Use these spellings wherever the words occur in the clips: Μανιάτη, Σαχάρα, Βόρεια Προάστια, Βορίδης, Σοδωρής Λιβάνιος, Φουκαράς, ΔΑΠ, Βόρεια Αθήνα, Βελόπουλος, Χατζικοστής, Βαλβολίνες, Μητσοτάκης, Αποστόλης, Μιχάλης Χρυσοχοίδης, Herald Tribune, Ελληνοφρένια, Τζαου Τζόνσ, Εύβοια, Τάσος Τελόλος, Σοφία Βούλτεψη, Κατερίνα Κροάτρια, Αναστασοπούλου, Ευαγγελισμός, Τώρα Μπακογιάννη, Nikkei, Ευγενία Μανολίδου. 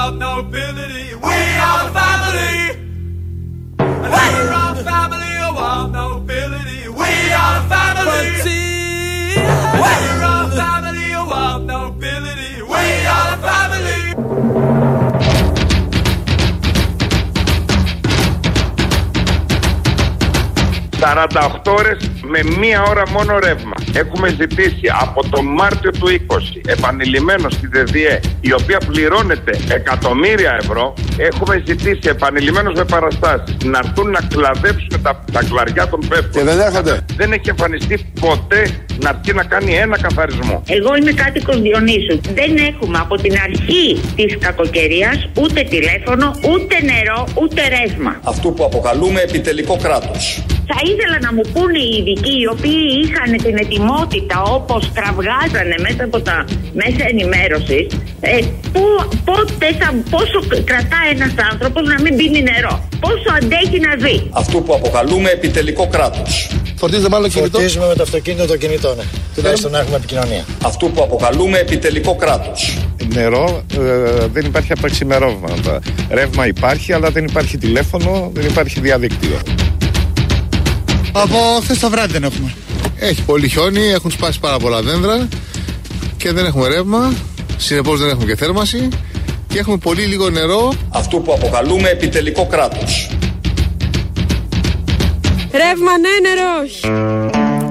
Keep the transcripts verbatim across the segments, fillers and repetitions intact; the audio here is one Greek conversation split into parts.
of nobility. We are family. We're a family of nobility. We are family. We're a family of nobility. We are family. σαράντα οκτώ ώρες με μία ώρα μόνο ρεύμα. Έχουμε ζητήσει από το Μάρτιο του είκοσι επανειλημμένο στη ΔΕΔΕ, η οποία πληρώνεται εκατομμύρια ευρώ. Έχουμε ζητήσει επανειλημμένως με παραστάσεις να έρθουν να κλαδέψουν τα, τα κλαριά των πέφτων. Και δεν έρχονται. Δεν έχει εμφανιστεί ποτέ να αρκεί να κάνει ένα καθαρισμό. Εγώ είμαι κάτοικος Διονύσου. Δεν έχουμε από την αρχή της κακοκαιρίας ούτε τηλέφωνο, ούτε νερό, ούτε ρεύμα. Αυτό που αποκαλούμε επιτελικό κράτος. Θα ήθελα να μου πούνε οι ειδικοί, οι οποίοι είχαν την ετοιμότητα, όπως κραυγάζανε μέσα από τα μέσα ενημέρωσης, ε, πού, πότε θα, πόσο κρατά ένας άνθρωπος να μην πίνει νερό, πόσο αντέχει να δει. Αυτό που αποκαλούμε επιτελικό κράτος. Φορτίζουμε μάλλον κινητό. Φορτίζουμε με το αυτοκίνητο το κινητό, ναι. Τουλάχιστον να έχουμε επικοινωνία. Αυτό που αποκαλούμε επιτελικό κράτος. Νερό ε, δεν υπάρχει από εξημερόβματα. Ρεύμα υπάρχει, αλλά δεν υπάρχει τηλέφωνο, δεν υπάρχει διαδίκτυο. Από χθες το βράδυ δεν έχουμε. Έχει πολύ χιόνι, έχουν σπάσει πάρα πολλά δέντρα και δεν έχουμε ρεύμα, συνεπώς δεν έχουμε και θέρμαση και έχουμε πολύ λίγο νερό. Αυτό που αποκαλούμε επιτελικό κράτος. Ρεύμα ναι, νερό όχι.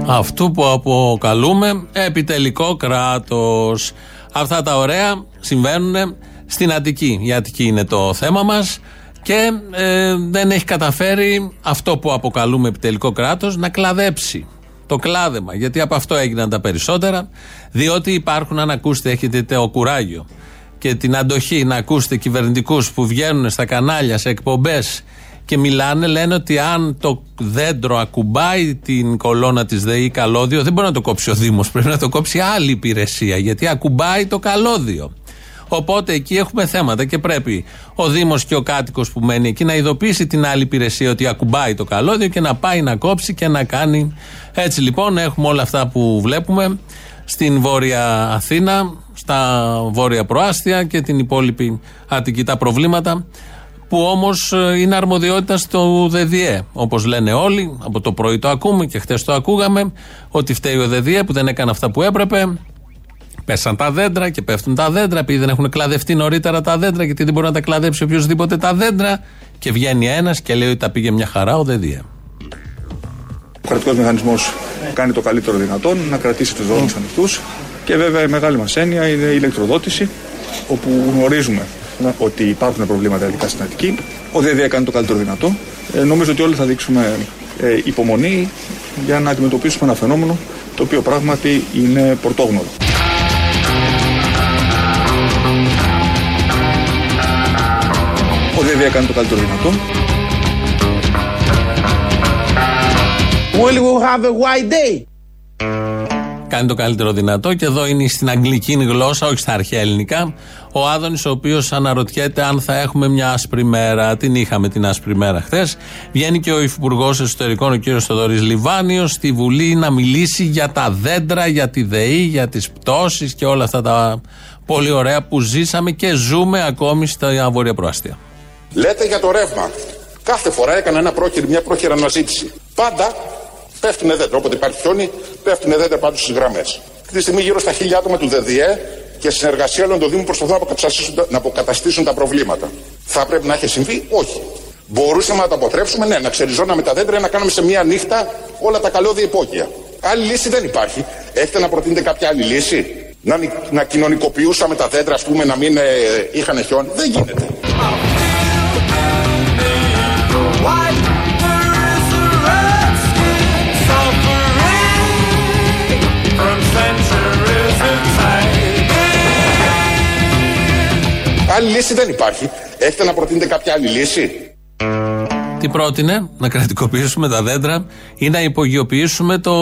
Αυτό που αποκαλούμε επιτελικό κράτος. Αυτά τα ωραία συμβαίνουν στην Αττική. Η Αττική είναι το θέμα μας. Και ε, δεν έχει καταφέρει αυτό που αποκαλούμε επιτελικό κράτος να κλαδέψει το κλάδεμα. Γιατί από αυτό έγιναν τα περισσότερα. Διότι υπάρχουν, αν ακούσετε, έχετε το κουράγιο και την αντοχή να ακούσετε κυβερνητικούς που βγαίνουν στα κανάλια, σε εκπομπές και μιλάνε. Λένε ότι αν το δέντρο ακουμπάει την κολόνα της ΔΕΗ καλώδιο, δεν μπορεί να το κόψει ο Δήμος. Πρέπει να το κόψει άλλη υπηρεσία. Γιατί ακουμπάει το καλώδιο. Οπότε εκεί έχουμε θέματα και πρέπει ο Δήμος και ο κάτοικος που μένει εκεί να ειδοποιήσει την άλλη υπηρεσία ότι ακουμπάει το καλώδιο και να πάει να κόψει και να κάνει. Έτσι λοιπόν έχουμε όλα αυτά που βλέπουμε στην Βόρεια Αθήνα, στα Βόρεια Προάστια και την υπόλοιπη Αττική, τα προβλήματα που όμως είναι αρμοδιότητα του ΔΕΔΕ. Όπως λένε όλοι, από το πρωί το ακούμε και χτες το ακούγαμε, ότι φταίει ο ΔΕΔΕ που δεν έκανε αυτά που έπρεπε. Πέσαν τα δέντρα και πέφτουν τα δέντρα, επειδή δεν έχουν κλαδευτεί νωρίτερα τα δέντρα, γιατί δεν μπορεί να τα κλαδέψει οποιοδήποτε τα δέντρα. Και βγαίνει ένας και λέει ότι τα πήγε μια χαρά ο ΔΕΔΕ. Ο κρατικός μηχανισμός κάνει το καλύτερο δυνατόν να κρατήσει τους δρόμους ανοιχτούς και βέβαια η μεγάλη μας έννοια είναι η ηλεκτροδότηση, όπου γνωρίζουμε ότι υπάρχουν προβλήματα ειδικά στην Αττική. Ο ΔΕΔΕ κάνει το καλύτερο δυνατό. Ε, νομίζω ότι όλοι θα δείξουμε ε, υπομονή για να αντιμετωπίσουμε ένα φαινόμενο το οποίο πράγματι είναι πρωτόγνωρο. Ο ΔΕΔΕ κάνει το καλύτερο δυνατό. We will have a white day. Κάνει το καλύτερο δυνατό και εδώ είναι στην αγγλική γλώσσα, όχι στα αρχαία ελληνικά. Ο Άδωνης, ο οποίος αναρωτιέται αν θα έχουμε μια άσπρη μέρα. Την είχαμε την άσπρη μέρα χθες. Βγαίνει και ο Υφυπουργός Εσωτερικών, ο κύριος Σοδωρής Λιβάνιο, στη Βουλή να μιλήσει για τα δέντρα, για τη ΔΕΗ, για τις πτώσεις και όλα αυτά τα πολύ ωραία που ζήσαμε και ζούμε ακόμη στα Βόρεια Προάστια. Λέτε για το ρεύμα. Κάθε φορά έκανα ένα πρόχειρο, μια πρόχειρα αναζήτηση. Πάντα πέφτουν δέντρα. Όποτε υπάρχει χιόνι, πέφτουν δέντρα πάνω στις γραμμές. Αυτή τη στιγμή γύρω στα χίλια άτομα του ΔΕΔΕ και συνεργασία όλων των Δήμων προσπαθούν να αποκαταστήσουν τα προβλήματα. Θα πρέπει να έχει συμβεί, όχι. Μπορούσαμε να τα αποτρέψουμε, ναι, να ξεριζώναμε τα δέντρα, να κάναμε σε μία νύχτα όλα τα καλώδια υπόγεια. Άλλη λύση δεν υπάρχει. Έχετε να προτείνετε κάποια άλλη λύση? Να, να κοινωνικοποιούσαμε τα δέντρα, ας πούμε, να μην ε, είχαν χιόνι. Δεν γίνεται. Άλλη λύση δεν υπάρχει. Έχετε να προτείνετε κάποια άλλη λύση? Τι πρότεινε? Να κρατικοποιήσουμε τα δέντρα ή να υπογειοποιήσουμε το,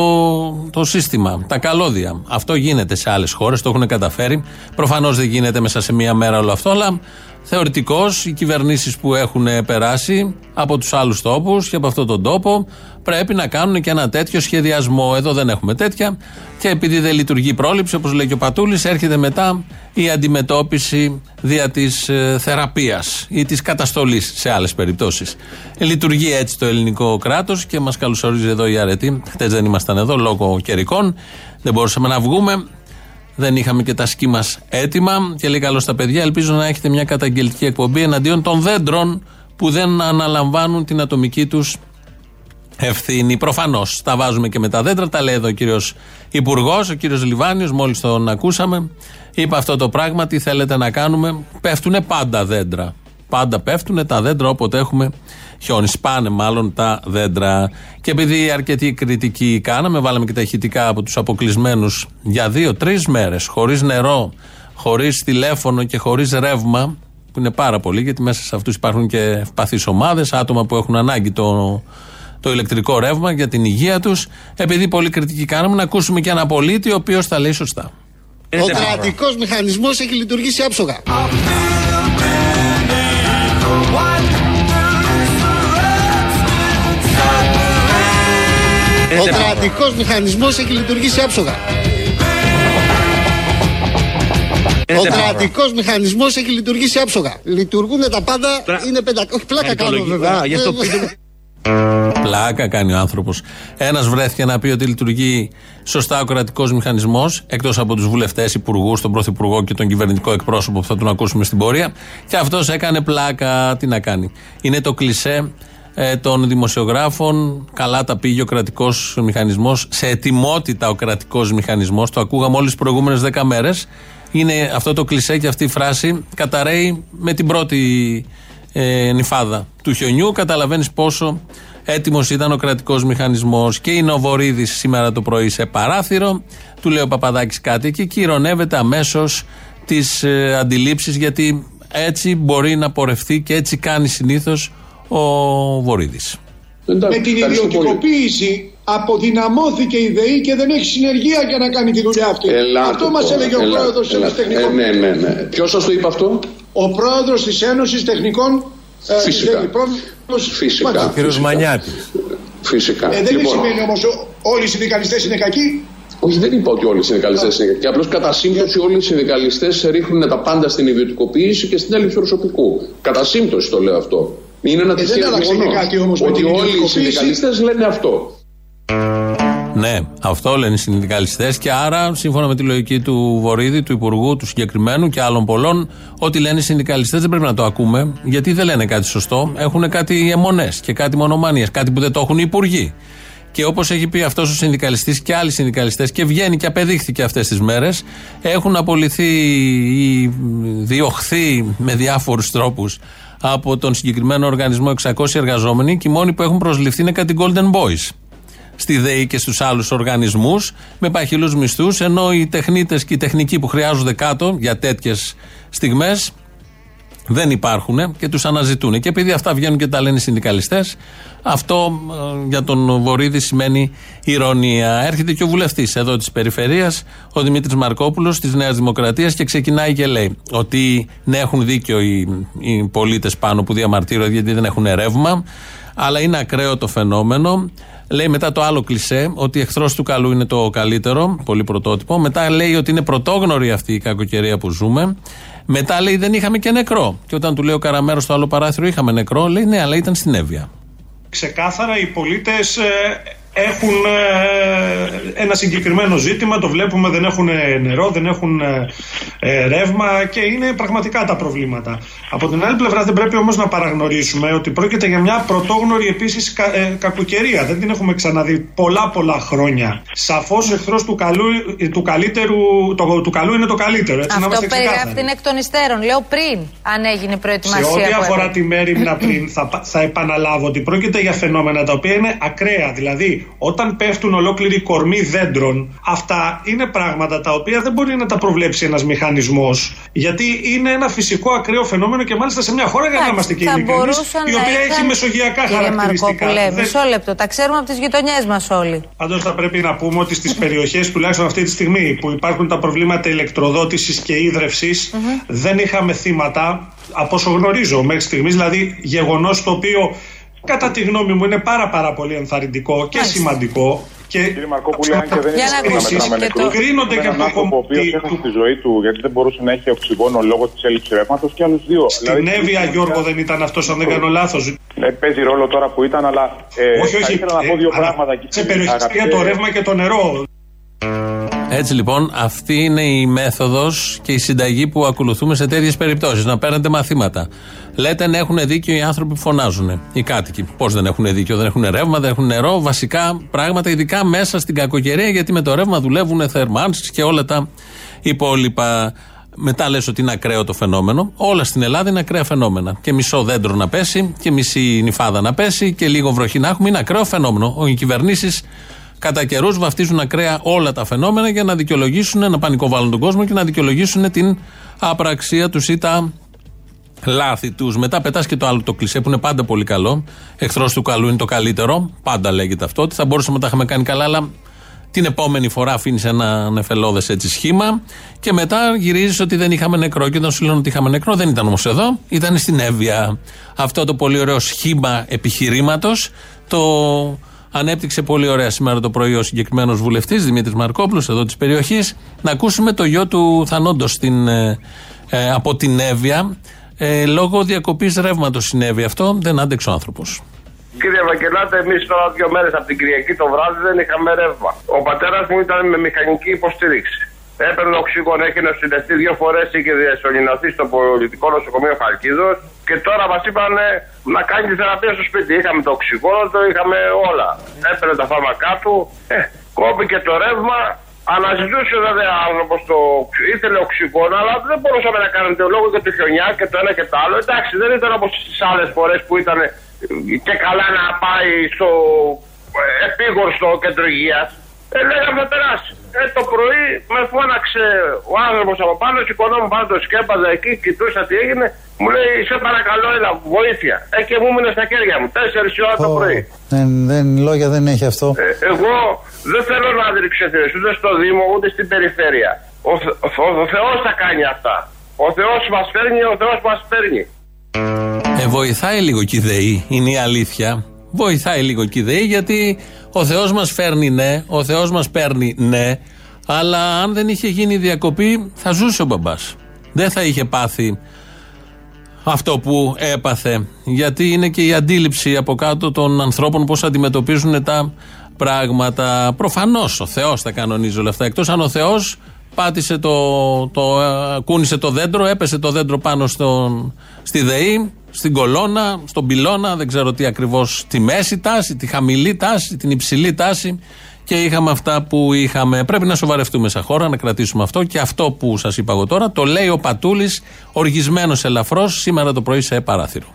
το σύστημα, τα καλώδια. Αυτό γίνεται σε άλλες χώρες, το έχουν καταφέρει. Προφανώς δεν γίνεται μέσα σε μία μέρα όλο αυτό, αλλά θεωρητικώς οι κυβερνήσεις που έχουν περάσει από τους άλλους τόπους και από αυτόν τον τόπο πρέπει να κάνουν και ένα τέτοιο σχεδιασμό. Εδώ δεν έχουμε τέτοια και επειδή δεν λειτουργεί η πρόληψη, όπως λέει και ο Πατούλης, έρχεται μετά η αντιμετώπιση δια της θεραπείας ή της καταστολής σε άλλες περιπτώσεις. Λειτουργεί έτσι το ελληνικό κράτος και μας καλωσορίζει εδώ η Αρετή. Χτες δεν ήμασταν εδώ λόγω καιρικών, δεν μπορούσαμε να βγούμε. Δεν είχαμε και τα σκι μας έτοιμα και λέει καλώς τα παιδιά, ελπίζω να έχετε μια καταγγελτική εκπομπή εναντίον των δέντρων που δεν αναλαμβάνουν την ατομική τους ευθύνη. Προφανώς τα βάζουμε και με τα δέντρα, τα λέει εδώ ο κύριος Υπουργός, ο κύριος Λιβάνιος, μόλις τον ακούσαμε, είπε αυτό το πράγμα, τι θέλετε να κάνουμε, πέφτουνε πάντα δέντρα. Πάντα πέφτουν τα δέντρα όποτε έχουμε χιόνι. Σπάνε μάλλον τα δέντρα. Και επειδή αρκετή κριτική κάναμε, βάλαμε και τα ηχητικά από τους αποκλεισμένους για δύο-τρεις μέρες, χωρίς νερό, χωρίς τηλέφωνο και χωρίς ρεύμα, που είναι πάρα πολύ, γιατί μέσα σε αυτούς υπάρχουν και ευπαθείς ομάδες, άτομα που έχουν ανάγκη το, το ηλεκτρικό ρεύμα για την υγεία τους. Επειδή πολύ κριτική κάναμε, να ακούσουμε και ένα πολίτη ο οποίος θα λέει σωστά. Ο κρατικός μηχανισμός έχει λειτουργήσει άψογα. Ο κρατικός μηχανισμός έχει λειτουργήσει άψογα. Ο κρατικός μηχανισμός έχει λειτουργήσει άψογα. Λειτουργούν τα πάντα, είναι πεντα... Όχι, πλάκα κάνω βέβαια. Πλάκα κάνει ο άνθρωπος. Ένας βρέθηκε να πει ότι λειτουργεί σωστά ο κρατικός μηχανισμός, εκτός από τους βουλευτές, υπουργούς, τον πρωθυπουργό και τον κυβερνητικό εκπρόσωπο που θα τον ακούσουμε στην πορεία. Και αυτός έκανε πλάκα. Τι να κάνει. Είναι το κλισέ ε, των δημοσιογράφων. Καλά τα πήγε ο κρατικός μηχανισμός. Σε ετοιμότητα ο κρατικός μηχανισμός. Το ακούγαμε όλες τις προηγούμενες δέκα μέρες. Είναι αυτό το κλισέ και αυτή η φράση καταραίει με την πρώτη ε, νυφάδα του χιονιού. Καταλαβαίνεις πόσο έτοιμος ήταν ο κρατικός μηχανισμός. Και είναι ο Βορίδης σήμερα το πρωί σε παράθυρο, του λέει ο Παπαδάκης κάτι και κυρωνεύεται αμέσως τις ε, αντιλήψεις, γιατί έτσι μπορεί να πορευτεί και έτσι κάνει συνήθως ο Βορίδης. Με την ιδιωτικοποίηση αποδυναμώθηκε η ΔΕΗ και δεν έχει συνεργεία για να κάνει τη δουλειά αυτή. Ελάτε, αυτό μας έλεγε ελάτε, ο πρόεδρος ελάτε, της Ένωσης Τεχνικών. Ε, ναι, ναι, ναι. Ποιος σας το είπε αυτό? Ο πρόεδρος της Ένωσης Τεχνικών. Ε, Φυσικά. Δε, πρόβλος, Φυσικά. Ο κύριος Μανιάτη. Φυσικά. Ε, δεν λοιπόν. Σημαίνει όμως όλοι οι συνδικαλιστές είναι κακοί. Όχι, δεν είπα ότι όλοι οι συνδικαλιστές είναι κακοί. Και απλώς κατά σύμπτωση όλοι οι συνδικαλιστές ρίχνουν τα πάντα στην ιδιωτικοποίηση και στην έλλειψη προσωπικού. Κατά σύμπτωση το λέω αυτό. Είναι ένα ε, τυχαίο γεγονός ότι όλοι οι συνδικαλιστές λένε αυτό. Ναι, αυτό λένε οι συνδικαλιστές και άρα σύμφωνα με τη λογική του Βορίδη, του Υπουργού, του συγκεκριμένου και άλλων πολλών, ό,τι λένε οι συνδικαλιστές δεν πρέπει να το ακούμε, γιατί δεν λένε κάτι σωστό, έχουν κάτι αιμονές και κάτι μονομανίες, κάτι που δεν το έχουν οι υπουργοί. Και όπως έχει πει αυτός ο συνδικαλιστής και άλλοι συνδικαλιστές και βγαίνει και απεδείχθηκε αυτές τις μέρες, έχουν απολυθεί ή διωχθεί με διάφορους τρόπους από τον συγκεκριμένο οργανισμό εξακόσιοι εργαζόμενοι και οι μόνοι που έχουν προσληφθεί είναι κάτι Golden Boys στη ΔΕΗ και στους άλλους οργανισμούς με παχυλούς μισθούς, ενώ οι τεχνίτες και οι τεχνικοί που χρειάζονται κάτω για τέτοιες στιγμές δεν υπάρχουν και τους αναζητούν. Και επειδή αυτά βγαίνουν και τα λένε οι συνδικαλιστές, αυτό ε, για τον Βορίδη σημαίνει ηρωνία. Έρχεται και ο βουλευτής εδώ της περιφερειάς, ο Δημήτρης Μαρκόπουλος της Νέας Δημοκρατίας και ξεκινάει και λέει ότι ναι, έχουν δίκιο οι, οι πολίτες πάνω που διαμαρτύρονται γιατί δεν έχουν ρεύμα, αλλά είναι ακραίο το φαινόμενο. Λέει μετά το άλλο κλισέ ότι εχθρός του καλού είναι το καλύτερο, πολύ πρωτότυπο. Μετά λέει ότι είναι πρωτόγνωρη αυτή η κακοκαιρία που ζούμε. Μετά λέει δεν είχαμε και νεκρό. Και όταν του λέει ο Καραμέρος στο άλλο παράθυρο είχαμε νεκρό, λέει ναι, αλλά ήταν στην Εύβοια. Ξεκάθαρα οι πολίτες έχουν ένα συγκεκριμένο ζήτημα, το βλέπουμε, δεν έχουν νερό, δεν έχουν ρεύμα και είναι πραγματικά τα προβλήματα. Από την άλλη πλευρά δεν πρέπει όμως να παραγνωρίσουμε ότι πρόκειται για μια πρωτόγνωρη επίσης κα, ε, κακοκαιρία. Δεν την έχουμε ξαναδεί πολλά πολλά χρόνια. Σαφώς ο εχθρός του καλού, του καλύτερου, το, του καλού είναι το καλύτερο. Έτσι, αυτό περιγράφει την εκ των υστέρων, λέω πριν, αν έγινε προετοιμασία. Σε ό,τι αφορά τη μέρημνα πριν θα, θα επαναλάβω ότι πρόκειται για φαινόμενα τα οποία είναι ακραία, δηλαδή Δηλαδή, όταν πέφτουν ολόκληροι κορμοί δέντρων, αυτά είναι πράγματα τα οποία δεν μπορεί να τα προβλέψει ένας μηχανισμός. Γιατί είναι ένα φυσικό ακραίο φαινόμενο και μάλιστα σε μια χώρα, για να είμαστε και ειλικρινείς, η οποία είχαν... έχει μεσογειακά κύριε χαρακτηριστικά. Κύριε Μαρκόπουλε, μισό λεπτό. Τα ξέρουμε από τις γειτονιές μας όλοι. Πάντως, θα πρέπει να πούμε ότι στις περιοχές, τουλάχιστον αυτή τη στιγμή, που υπάρχουν τα προβλήματα ηλεκτροδότησης και ίδρευσης, mm-hmm. δεν είχαμε θύματα, από όσο γνωρίζω μέχρι στιγμής, δηλαδή γεγονός το οποίο, κατά τη γνώμη μου, είναι πάρα πάρα πολύ ενθαρρυντικό και Μάλιστα. σημαντικό. Και κύριε Μαρκόπουλε, αν και δεν είναι δυνατόν να μετακρίνονται και από τον οποίο έχασε τη ζωή του, γιατί δεν μπορούσε να έχει οξυγόνο λόγω της έλλειψης ρεύματος, και άλλους δύο. Στην Εύβοια, Γιώργο, δεν ήταν αυτός, αν δεν κάνω λάθος. Παίζει ρόλο τώρα που ήταν, αλλά θα ήθελα να πω δύο πράγματα. Σε περιοχές για το ρεύμα και το νερό. Έτσι λοιπόν, αυτή είναι η μέθοδος και η συνταγή που ακολουθούμε σε τέτοιες περιπτώσεις. Να παίρνετε μαθήματα. Λέτε αν έχουν δίκιο οι άνθρωποι που φωνάζουν, οι κάτοικοι. Πώς δεν έχουν δίκιο, δεν έχουν ρεύμα, δεν έχουν νερό, βασικά πράγματα, ειδικά μέσα στην κακοκαιρία, γιατί με το ρεύμα δουλεύουν θερμάνσεις και όλα τα υπόλοιπα. Μετά λες ότι είναι ακραίο το φαινόμενο. Όλα στην Ελλάδα είναι ακραία φαινόμενα. Και μισό δέντρο να πέσει, και μισή νυφάδα να πέσει, και λίγο βροχή να έχουμε. Είναι ακραίο φαινόμενο. Οι κυβερνήσεις κατά καιρούς βαφτίζουν ακραία όλα τα φαινόμενα για να δικαιολογήσουν, να πανικοβάλλουν τον κόσμο και να δικαιολογήσουν την απραξία τους ή τα λάθη τους. Μετά πετάς και το άλλο το κλισέ που είναι πάντα πολύ καλό. Εχθρός του καλού είναι το καλύτερο. Πάντα λέγεται αυτό. Ότι θα μπορούσαμε να τα είχαμε κάνει καλά, αλλά την επόμενη φορά αφήνεις ένα νεφελώδες έτσι σχήμα. Και μετά γυρίζεις ότι δεν είχαμε νεκρό. Και όταν σου λένε ότι είχαμε νεκρό, δεν ήταν όμως εδώ, ήταν στην Εύβοια. Αυτό το πολύ ωραίο σχήμα επιχειρήματος το ανέπτυξε πολύ ωραία σήμερα το πρωί ο συγκεκριμένος βουλευτής Δημήτρης Μαρκόπουλος εδώ της περιοχής. Να ακούσουμε το γιο του θανόντος στην, ε, από την Εύβοια. Ε, λόγω διακοπής ρεύματος συνέβη αυτό, δεν άντεξε ο άνθρωπος. Κύριε Βαγκελάτε, εμείς τώρα δύο μέρες από την Κυριακή το βράδυ δεν είχαμε ρεύμα. Ο πατέρας μου ήταν με μηχανική υποστήριξη. Έπαιρνε οξυγόνο, έχει νοσηλευτεί δύο φορές, είχε διασωληνωθεί στο πολιτικό νοσοκομείο Φαλκίδος. Και τώρα μας είπανε να κάνει τη θεραπεία στο σπίτι. Είχαμε το οξυγόνο, το είχαμε όλα. Έπαιρνε τα φάρμακά του, ε, κόπηκε το ρεύμα. Αναζητούσε βέβαια άνθρωπος το. Ήθελε οξυγόνο, αλλά δεν μπορούσαμε να κάνουμε το λόγο για το χιονιά και το ένα και το άλλο. Εντάξει, δεν ήταν όπως στις άλλες φορές που ήταν και καλά να πάει στο επίγορστο κέντρο υγείας. Ε, λέγαμε θα περάσει. Ε, το πρωί με φώναξε ο άνθρωπος από πάνω, Οικονόμου πάνω το σκέπαζα εκεί, κοιτούσα τι έγινε. Μου λέει, σε παρακαλώ, έλα, βοήθεια. Ε, και μου μείνε στα χέρια μου, τέσσερις ώρα το oh. πρωί. Δεν, δεν, λόγια δεν έχει αυτό. Ε, εγώ δεν θέλω να δείξω ευθύνες ούτε στο Δήμο, ούτε στην περιφέρεια. Ο, ο, ο, ο Θεός θα κάνει αυτά. Ο Θεός μας φέρνει, ο Θεός μας παίρνει. Ε, βοηθάει λίγο και η ΔΕΗ, είναι η αλήθεια. Βοηθάει λίγο και η ΔΕΗ, γιατί ο Θεός μας φέρνει ναι, ο Θεός μας παίρνει ναι, αλλά αν δεν είχε γίνει διακοπή θα ζούσε ο μπαμπάς. Δεν θα είχε πάθει αυτό που έπαθε, γιατί είναι και η αντίληψη από κάτω των ανθρώπων πώς αντιμετωπίζουν τα πράγματα. Προφανώς ο Θεός τα κανονίζει όλα αυτά, εκτός αν ο Θεός πάτησε το, το, κούνησε το δέντρο, έπεσε το δέντρο πάνω στον, στη ΔΕΗ, στην κολόνα, στον πυλώνα, δεν ξέρω τι ακριβώς, τη μέση τάση, τη χαμηλή τάση, την υψηλή τάση, και είχαμε αυτά που είχαμε. Πρέπει να σοβαρευτούμε σαν χώρα, να κρατήσουμε αυτό, και αυτό που σας είπα εγώ τώρα το λέει ο Πατούλης, οργισμένος ελαφρώς, σήμερα το πρωί σε παράθυρο.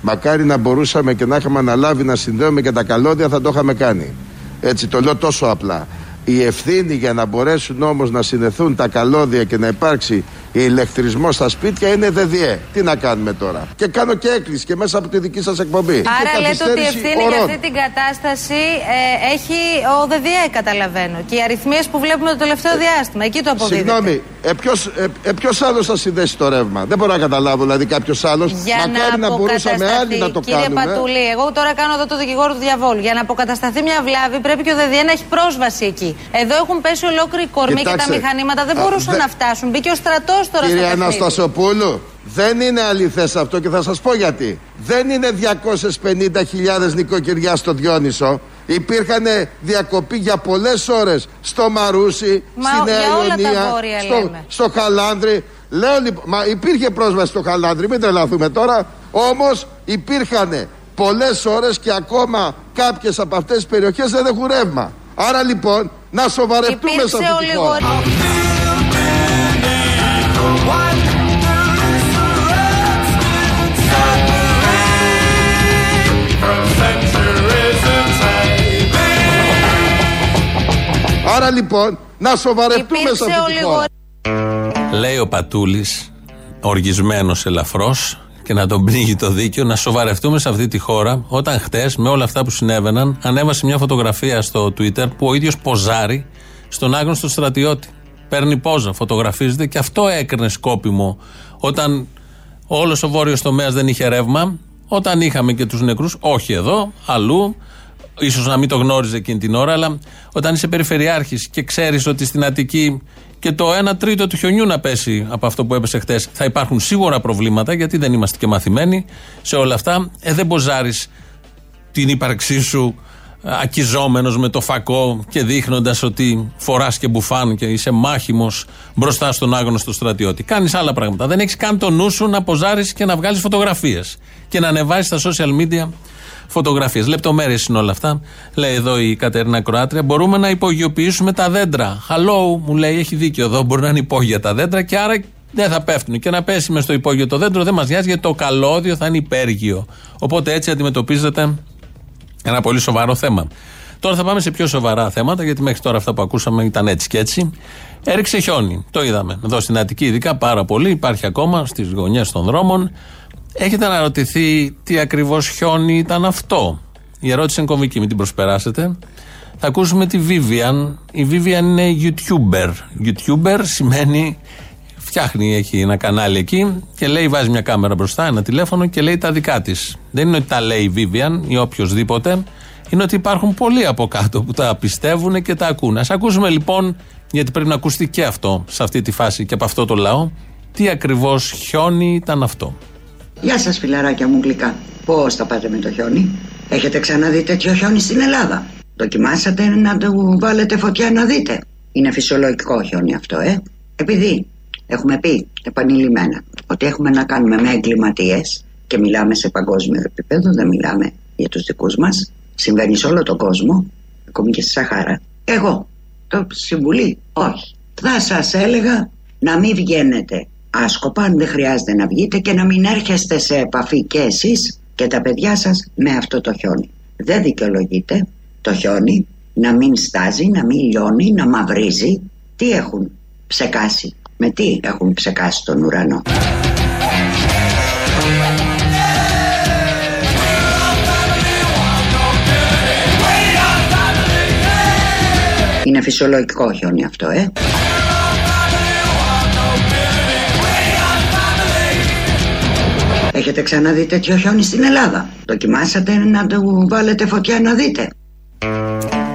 Μακάρι να μπορούσαμε και να είχαμε αναλάβει να συνδέουμε και τα καλώδια, θα το είχαμε κάνει. Έτσι το λέω τόσο απλά. Η ευθύνη για να μπορέσουν όμως να συνδεθούν τα καλώδια και να υπάρξει ηλεκτρισμός στα σπίτια είναι ΔΕΔΕ. Τι να κάνουμε τώρα. Και κάνω και έκκληση και μέσα από τη δική σας εκπομπή. Άρα λέτε ότι η ευθύνη ορών για αυτή την κατάσταση ε, έχει ο ΔΕΔΕ, καταλαβαίνω. Και οι αριθμίες που βλέπουμε το τελευταίο ε, διάστημα. Εκεί το αποδίδεται. Συγγνώμη, ε, ποιος, ε, ποιος άλλος θα συνδέσει το ρεύμα. Δεν μπορώ να καταλάβω δηλαδή κάποιος άλλος. Για μακάρι να, να μπορούσαμε άλλοι να το κύριε κάνουμε. Κύριε Πατούλη, εγώ τώρα κάνω εδώ το δικηγόρο του διαβόλου. Για να αποκατασταθεί μια βλάβη πρέπει και ο ΔΕΔΕ να έχει πρόσβαση εκεί. Εδώ έχουν πέσει ολόκληροι κορμοί και τα μηχανήματα δεν μπορούσαν να φτάσουν. Μπήκε ο στρατός. Κύριε Αναστασοπούλου, δεν είναι αληθές αυτό και θα σας πω γιατί. Δεν είναι διακόσιες πενήντα χιλιάδες νοικοκυριά στο Διόνυσο. Υπήρχαν διακοπή για πολλές ώρες στο Μαρούσι, μα, στη Νέα Ιωνία, στο, στο Χαλάνδρι. Λέω λοιπόν, μα υπήρχε πρόσβαση στο Χαλάνδρι, μην τρελαθούμε τώρα. Όμως υπήρχαν πολλές ώρες και ακόμα κάποιες από αυτές τις περιοχές δεν έχουν ρεύμα. Άρα λοιπόν να σοβαρευτούμε υπήρξε σε αυτή τη χώρα. Άρα λοιπόν να σοβαρευτούμε σε αυτή τη χώρα. Λέει ο Πατούλης, οργισμένος ελαφρώς, και να τον πνίγει το δίκαιο, να σοβαρευτούμε σε αυτή τη χώρα, όταν χτες με όλα αυτά που συνέβαιναν ανέβασε μια φωτογραφία στο Twitter που ο ίδιος ποζάρει στον άγνωστο στρατιώτη. Παίρνει πόζα, φωτογραφίζεται, και αυτό έκρινε σκόπιμο όταν όλος ο βόρειος τομέας δεν είχε ρεύμα, όταν είχαμε και τους νεκρούς, όχι εδώ, αλλού, ίσως να μην το γνώριζε εκείνη την ώρα, αλλά όταν είσαι περιφερειάρχης και ξέρεις ότι στην Αττική και το ένα τρίτο του χιονιού να πέσει από αυτό που έπεσε χτες, θα υπάρχουν σίγουρα προβλήματα, γιατί δεν είμαστε και μαθημένοι σε όλα αυτά, ε, δεν μποζάρεις την ύπαρξή σου ακιζόμενος με το φακό και δείχνοντας ότι φοράς και μπουφάν και είσαι μάχημος μπροστά στον άγνωστο στρατιώτη. Κάνεις άλλα πράγματα. Δεν έχεις καν το νου σου να ποζάρεις και να βγάλεις φωτογραφίες και να ανεβάζεις στα social media φωτογραφίες. Λεπτομέρειες είναι όλα αυτά. Λέει εδώ η Κατερίνα Κροάτρια, μπορούμε να υπογειοποιήσουμε τα δέντρα. Hello, μου λέει, έχει δίκιο εδώ. Μπορεί να είναι υπόγεια τα δέντρα και άρα δεν θα πέφτουν. Και να πέσει μες στο υπόγειο το δέντρο δεν μας νοιάζει, γιατί το καλώδιο θα είναι υπέργειο. Οπότε έτσι αντιμετωπίζεται ένα πολύ σοβαρό θέμα. Τώρα θα πάμε σε πιο σοβαρά θέματα, γιατί μέχρι τώρα αυτά που ακούσαμε ήταν έτσι και έτσι. Έριξε χιόνι. Το είδαμε. Εδώ στην Αττική, ειδικά, πάρα πολύ. Υπάρχει ακόμα στις γωνιές των δρόμων. Έχετε αναρωτηθεί τι ακριβώς χιόνι ήταν αυτό? Η ερώτηση είναι κομβική, μην την προσπεράσετε. Θα ακούσουμε τη Vivian. Η Vivian είναι YouTuber. YouTuber σημαίνει φτιάχνει, έχει ένα κανάλι εκεί και λέει, βάζει μια κάμερα μπροστά, ένα τηλέφωνο και λέει τα δικά της. Δεν είναι ότι τα λέει η Vivian ή οποιοδήποτε, είναι ότι υπάρχουν πολλοί από κάτω που τα πιστεύουν και τα ακούνε. Ας ακούσουμε λοιπόν, γιατί πρέπει να ακουστεί και αυτό σε αυτή τη φάση και από αυτό το λαό, τι ακριβώς χιόνι ήταν αυτό. Γεια σας φιλαράκια μου γλυκά, πώς τα πάτε με το χιόνι? Έχετε ξαναδεί τέτοιο χιόνι στην Ελλάδα? Δοκιμάσατε να του βάλετε φωτιά να δείτε? Είναι φυσιολογικό χιόνι αυτό, ε? Επειδή έχουμε πει επανειλημμένα ότι έχουμε να κάνουμε με εγκληματίες και μιλάμε σε παγκόσμιο επίπεδο, δεν μιλάμε για τους δικούς μας. Συμβαίνει σε όλο τον κόσμο, ακόμη και στη Σαχάρα. Εγώ, το συμβουλή, όχι. Θα σας έλεγα να μην βγαίνετε άσκοπα, αν δεν χρειάζεται να βγείτε, και να μην έρχεστε σε επαφή και εσείς και τα παιδιά σας με αυτό το χιόνι. Δεν δικαιολογείται το χιόνι να μην στάζει, να μην λιώνει, να μαυρίζει. Τι έχουν ψεκάσει? Με τι έχουν ψεκάσει τον ουρανό? Είναι φυσιολογικό χιόνι αυτό, ε? Έχετε ξαναδεί τέτοιο χιόνι στην Ελλάδα? Δοκιμάσατε να του βάλετε φωτιά να δείτε?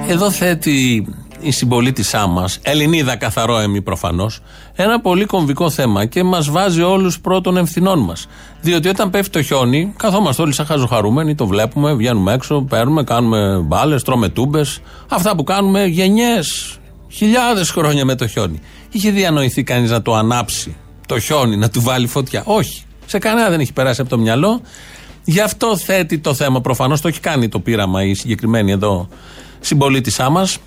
Εδώ θέτει η συμπολίτησά μας, Ελληνίδα καθαρόαιμη προφανώς, ένα πολύ κομβικό θέμα και μας βάζει όλους πρώτων ευθυνών μας. Διότι όταν πέφτει το χιόνι, καθόμαστε όλοι σαν χαζοχαρούμενοι, το βλέπουμε, βγαίνουμε έξω, παίρνουμε, κάνουμε μπάλες, τρώμε τούμπες. Αυτά που κάνουμε γενιές, χιλιάδες χρόνια με το χιόνι. Είχε διανοηθεί κανείς να το ανάψει το χιόνι, να του βάλει φωτιά? Όχι. Σε κανένα δεν έχει περάσει από το μυαλό. Γι' αυτό θέτει το θέμα προφανώς, το έχει κάνει το πείραμα η συγκεκριμένη εδώ συμπολίτησά μας,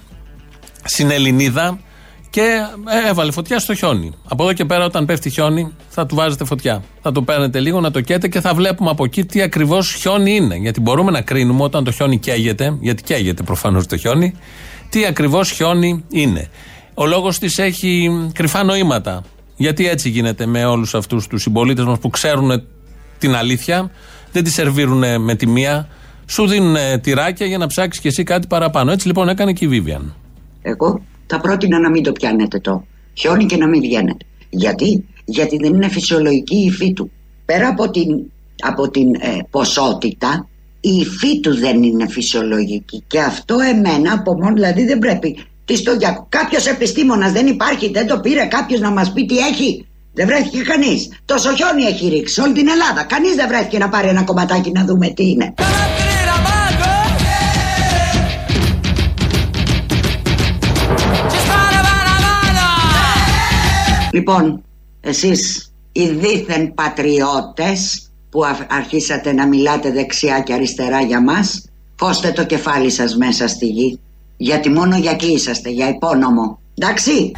στην Ελληνίδα, και έβαλε φωτιά στο χιόνι. Από εδώ και πέρα, όταν πέφτει χιόνι, θα του βάζετε φωτιά. Θα το παίρνετε λίγο να το καίτε και θα βλέπουμε από εκεί τι ακριβώς χιόνι είναι. Γιατί μπορούμε να κρίνουμε όταν το χιόνι καίγεται, γιατί καίγεται προφανώς το χιόνι, τι ακριβώς χιόνι είναι. Ο λόγος της έχει κρυφά νοήματα. Γιατί έτσι γίνεται με όλους αυτούς τους συμπολίτες μας που ξέρουν την αλήθεια, δεν τη σερβίρουν με τη μία, σου δίνουν τυράκια για να ψάξεις κι εσύ κάτι παραπάνω. Έτσι λοιπόν έκανε και η Vivian. Εγώ θα πρότεινα να μην το πιάνετε το χιόνι και να μην βγαίνετε. Γιατί? Γιατί δεν είναι φυσιολογική η υφή του. Πέρα από την, από την ε, ποσότητα, η υφή του δεν είναι φυσιολογική. Και αυτό εμένα από μόνο, δηλαδή δεν πρέπει. Τι στο για κάποιος επιστήμονας δεν υπάρχει, δεν το πήρε κάποιος να μας πει τι έχει? Δεν βρέθηκε κανείς. Τόσο χιόνι έχει ρίξει όλη την Ελλάδα. Κανείς δεν βρέθηκε να πάρει ένα κομματάκι να δούμε τι είναι. Λοιπόν, εσείς οι δίθεν πατριώτες που αρχίσατε να μιλάτε δεξιά και αριστερά για μας, φώστε το κεφάλι σας μέσα στη γη, γιατί μόνο για εκεί είσαστε, για υπόνομο. Εντάξει?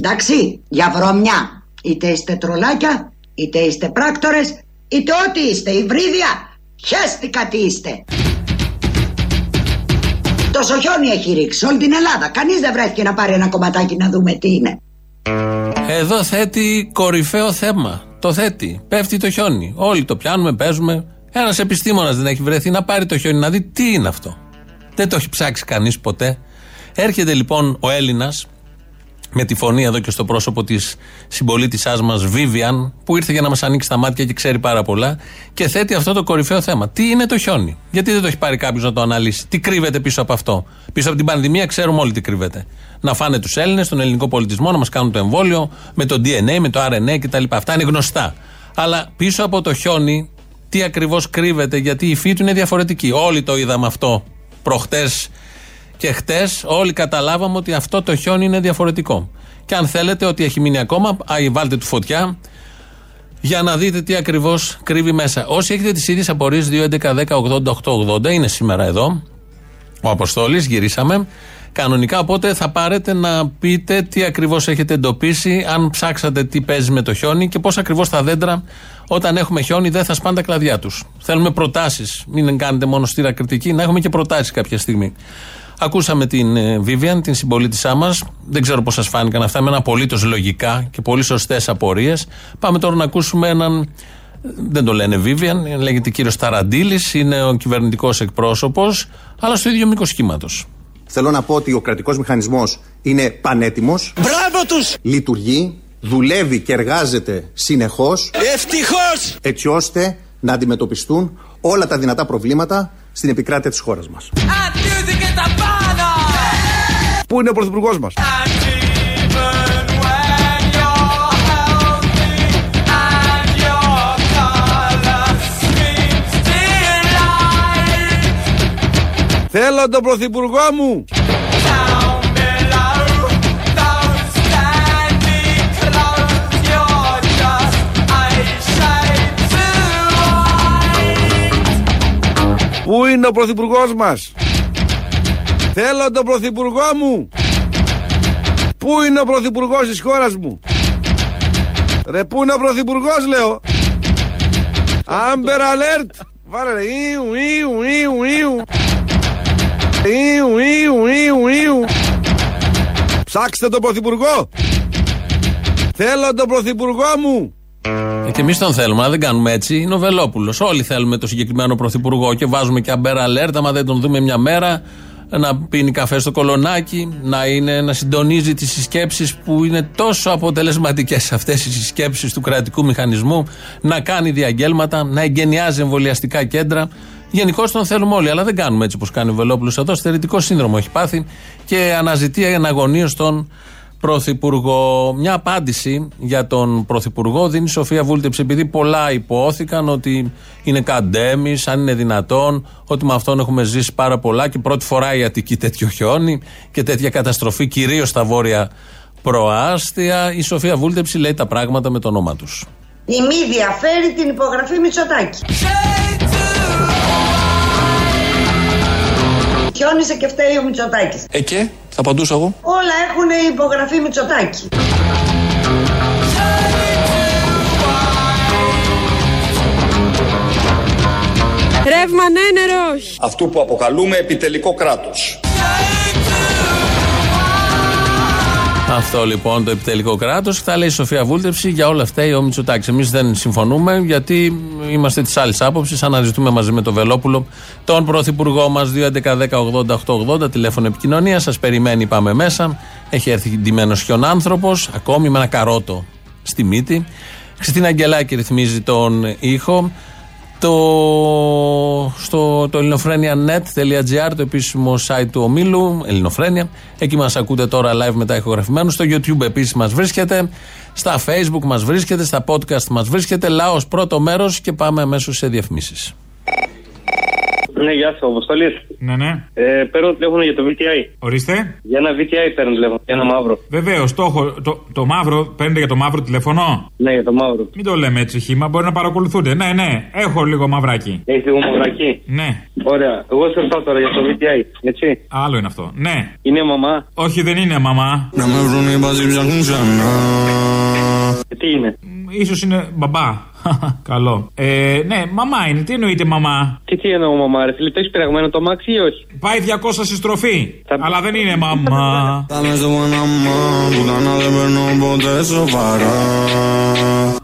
Εντάξει, για βρωμιά. Είτε είστε τρολάκια, είτε είστε πράκτορες, είτε ό,τι είστε, υβρίδια. Χέστηκα τι είστε. τόσο χιόνι έχει ρίξει όλη την Ελλάδα. Κανείς δεν βρέθηκε να πάρει ένα κομματάκι να δούμε τι είναι. Εδώ θέτει κορυφαίο θέμα. Το θέτει. Πέφτει το χιόνι. Όλοι το πιάνουμε, παίζουμε. Ένας επιστήμονας δεν έχει βρεθεί να πάρει το χιόνι, να δει τι είναι αυτό. Δεν το έχει ψάξει κανείς ποτέ. Έρχεται λοιπόν ο Έλληνας, με τη φωνή εδώ και στο πρόσωπο της συμπολίτησάς μας Vivian, που ήρθε για να μας ανοίξει τα μάτια και ξέρει πάρα πολλά, και θέτει αυτό το κορυφαίο θέμα. Τι είναι το χιόνι? Γιατί δεν το έχει πάρει κάποιος να το αναλύσει? Τι κρύβεται πίσω από αυτό? Πίσω από την πανδημία ξέρουμε όλοι τι κρύβεται. Να φάνε τους Έλληνες, τον ελληνικό πολιτισμό, να μας κάνουν το εμβόλιο με το ντι εν έι, με το αρ εν έι κτλ. Αυτά είναι γνωστά. Αλλά πίσω από το χιόνι, τι ακριβώς κρύβεται? Γιατί η φύση του είναι διαφορετική. Όλοι το είδαμε αυτό προχτές. Και χτες όλοι καταλάβαμε ότι αυτό το χιόνι είναι διαφορετικό. Και αν θέλετε ότι έχει μείνει ακόμα, αϊ, βάλτε του φωτιά για να δείτε τι ακριβώς κρύβει μέσα. Όσοι έχετε τις ίδιες απορίες, δύο έντεκα δέκα ογδόντα οκτώ ογδόντα είναι σήμερα εδώ ο Αποστόλης, γυρίσαμε κανονικά, οπότε θα πάρετε να πείτε τι ακριβώς έχετε εντοπίσει, αν ψάξατε τι παίζει με το χιόνι και πώς ακριβώς τα δέντρα όταν έχουμε χιόνι δεν θα σπάνε τα κλαδιά τους. Θέλουμε προτάσεις, μην κάνετε μόνο στήρα κριτική, να έχουμε και προτάσεις κάποια στιγμή. Ακούσαμε την Vivian, την συμπολίτησά μας. Δεν ξέρω πώς σας φάνηκαν αυτά. Με ένα απολύτως λογικά και πολύ σωστές απορίες. Πάμε τώρα να ακούσουμε έναν. Δεν το λένε Vivian, λέγεται κύριος Ταραντήλης, είναι ο κυβερνητικός εκπρόσωπος, αλλά στο ίδιο μήκος κύματος. Θέλω να πω ότι ο κρατικός μηχανισμός είναι πανέτοιμος. Μπράβο τους! Λειτουργεί, δουλεύει και εργάζεται συνεχώς. Ευτυχώς! Έτσι ώστε να αντιμετωπιστούν όλα τα δυνατά προβλήματα στην επικράτεια της χώρας μας. Πού είναι ο πρωθυπουργός μας? Θέλω τον πρωθυπουργό μου. Πού είναι ο πρωθυπουργός μας? Θέλω τον πρωθυπουργό μου! Πού είναι ο πρωθυπουργός της χώρας μου? Ρε, πού είναι ο πρωθυπουργός, λέω! Amber alert! Βάλε, ιου, ιου, ιου, ιου! Ιου, ιου, ιου, ιου! Ψάξτε τον πρωθυπουργό! Θέλω τον πρωθυπουργό μου! Και εμείς τον θέλουμε, αλλά δεν κάνουμε έτσι. Είναι ο Βελόπουλος. Όλοι θέλουμε τον συγκεκριμένο πρωθυπουργό και βάζουμε και Amber alert, άμα δεν τον δούμε μια μέρα. Να πίνει καφέ στο κολονάκι, να, είναι, να συντονίζει τις συσκέψεις που είναι τόσο αποτελεσματικές αυτές οι συσκέψεις του κρατικού μηχανισμού, να κάνει διαγγέλματα, να εγκαινιάζει εμβολιαστικά κέντρα. Γενικώς τον θέλουμε όλοι, αλλά δεν κάνουμε έτσι όπως κάνει ο Βελόπουλος εδώ. Στερητικό σύνδρομο έχει πάθει και αναζητεί εναγωνίως τον πρωθυπουργό. Μια απάντηση για τον πρωθυπουργό δίνει η Σοφία Βούλτεψη, επειδή πολλά υπόθηκαν ότι είναι καντέμις, αν είναι δυνατόν, ότι με αυτόν έχουμε ζήσει πάρα πολλά και πρώτη φορά η Αττική τέτοιο χιόνι και τέτοια καταστροφή, κυρίως στα βόρεια προάστια. Η Σοφία Βούλτεψη λέει τα πράγματα με το όνομά τους. Η μη διαφέρει την υπογραφή Μητσοτάκη. Χιόνισε και φταίει ο Μητσοτάκης. Ε και, θα απαντούσα εγώ. Όλα έχουν υπογραφή Μητσοτάκη. Ρεύμα ναι, νερό όχι. Αυτού που αποκαλούμε επιτελικό κράτος. Αυτό λοιπόν το επιτελικό κράτος. Τα λέει η Σοφία Βούλτεψη, για όλα αυτά η ο Μητσοτάκης. Εμείς δεν συμφωνούμε, γιατί είμαστε της άλλης άποψης. Αναζητούμε μαζί με τον Βελόπουλο τον πρωθυπουργό μας. Δύο έντεκα δέκα ογδόντα οκτώ ογδόντα τηλέφωνο επικοινωνία. Σας περιμένει, πάμε μέσα. Έχει έρθει ντυμένος χιονάνθρωπος, ακόμη με ένα καρότο στη μύτη. Χριστίνα Αγγελάκη ρυθμίζει τον ήχο. Το, στο το ελληνοφρένια τελεία νετ τελεία τζι άρ, το επίσημο site του ομίλου Ελληνοφρένια. Εκεί μας ακούτε τώρα live μετά ηχογραφημένου. Στο YouTube επίσης μας βρίσκεται. Στα Facebook μας βρίσκεται. Στα podcast μας βρίσκεται. Λαός πρώτο μέρος και πάμε αμέσως σε διαφημίσεις. Ναι, γεια σου, Αποστολής. Ναι, ναι. Ε, παίρνω τηλέφωνο για το βι τι άι. Ορίστε. Για ένα βι τι άι παίρνω τηλέφωνο, για ένα μαύρο. Βεβαίως, το έχω. Το, το μαύρο, παίρνετε για το μαύρο τηλέφωνο. Ναι, για το μαύρο. Μην το λέμε έτσι χύμα, μπορεί να παρακολουθούνται. Ναι, ναι, έχω λίγο μαυράκι. Έχει λίγο μαυράκι. Ναι. Ωραία, εγώ σε ρωτάω τώρα για το βι τι άι, έτσι. Άλλο είναι αυτό. Ναι. Είναι μαμά. Όχι, δεν είναι μαμά. Να με βρουν οι μπαζί ξανά. Τι είναι? Ίσως είναι μπαμπά. Καλό. Ε, ναι, μαμά είναι. Τι εννοείται μαμά? Και τι εννοώ μαμά, ρε φίλε, το έχεις πειραγμένο το μάξι ή όχι? Πάει διακόσια συστροφή. Θα... Αλλά δεν είναι μαμά.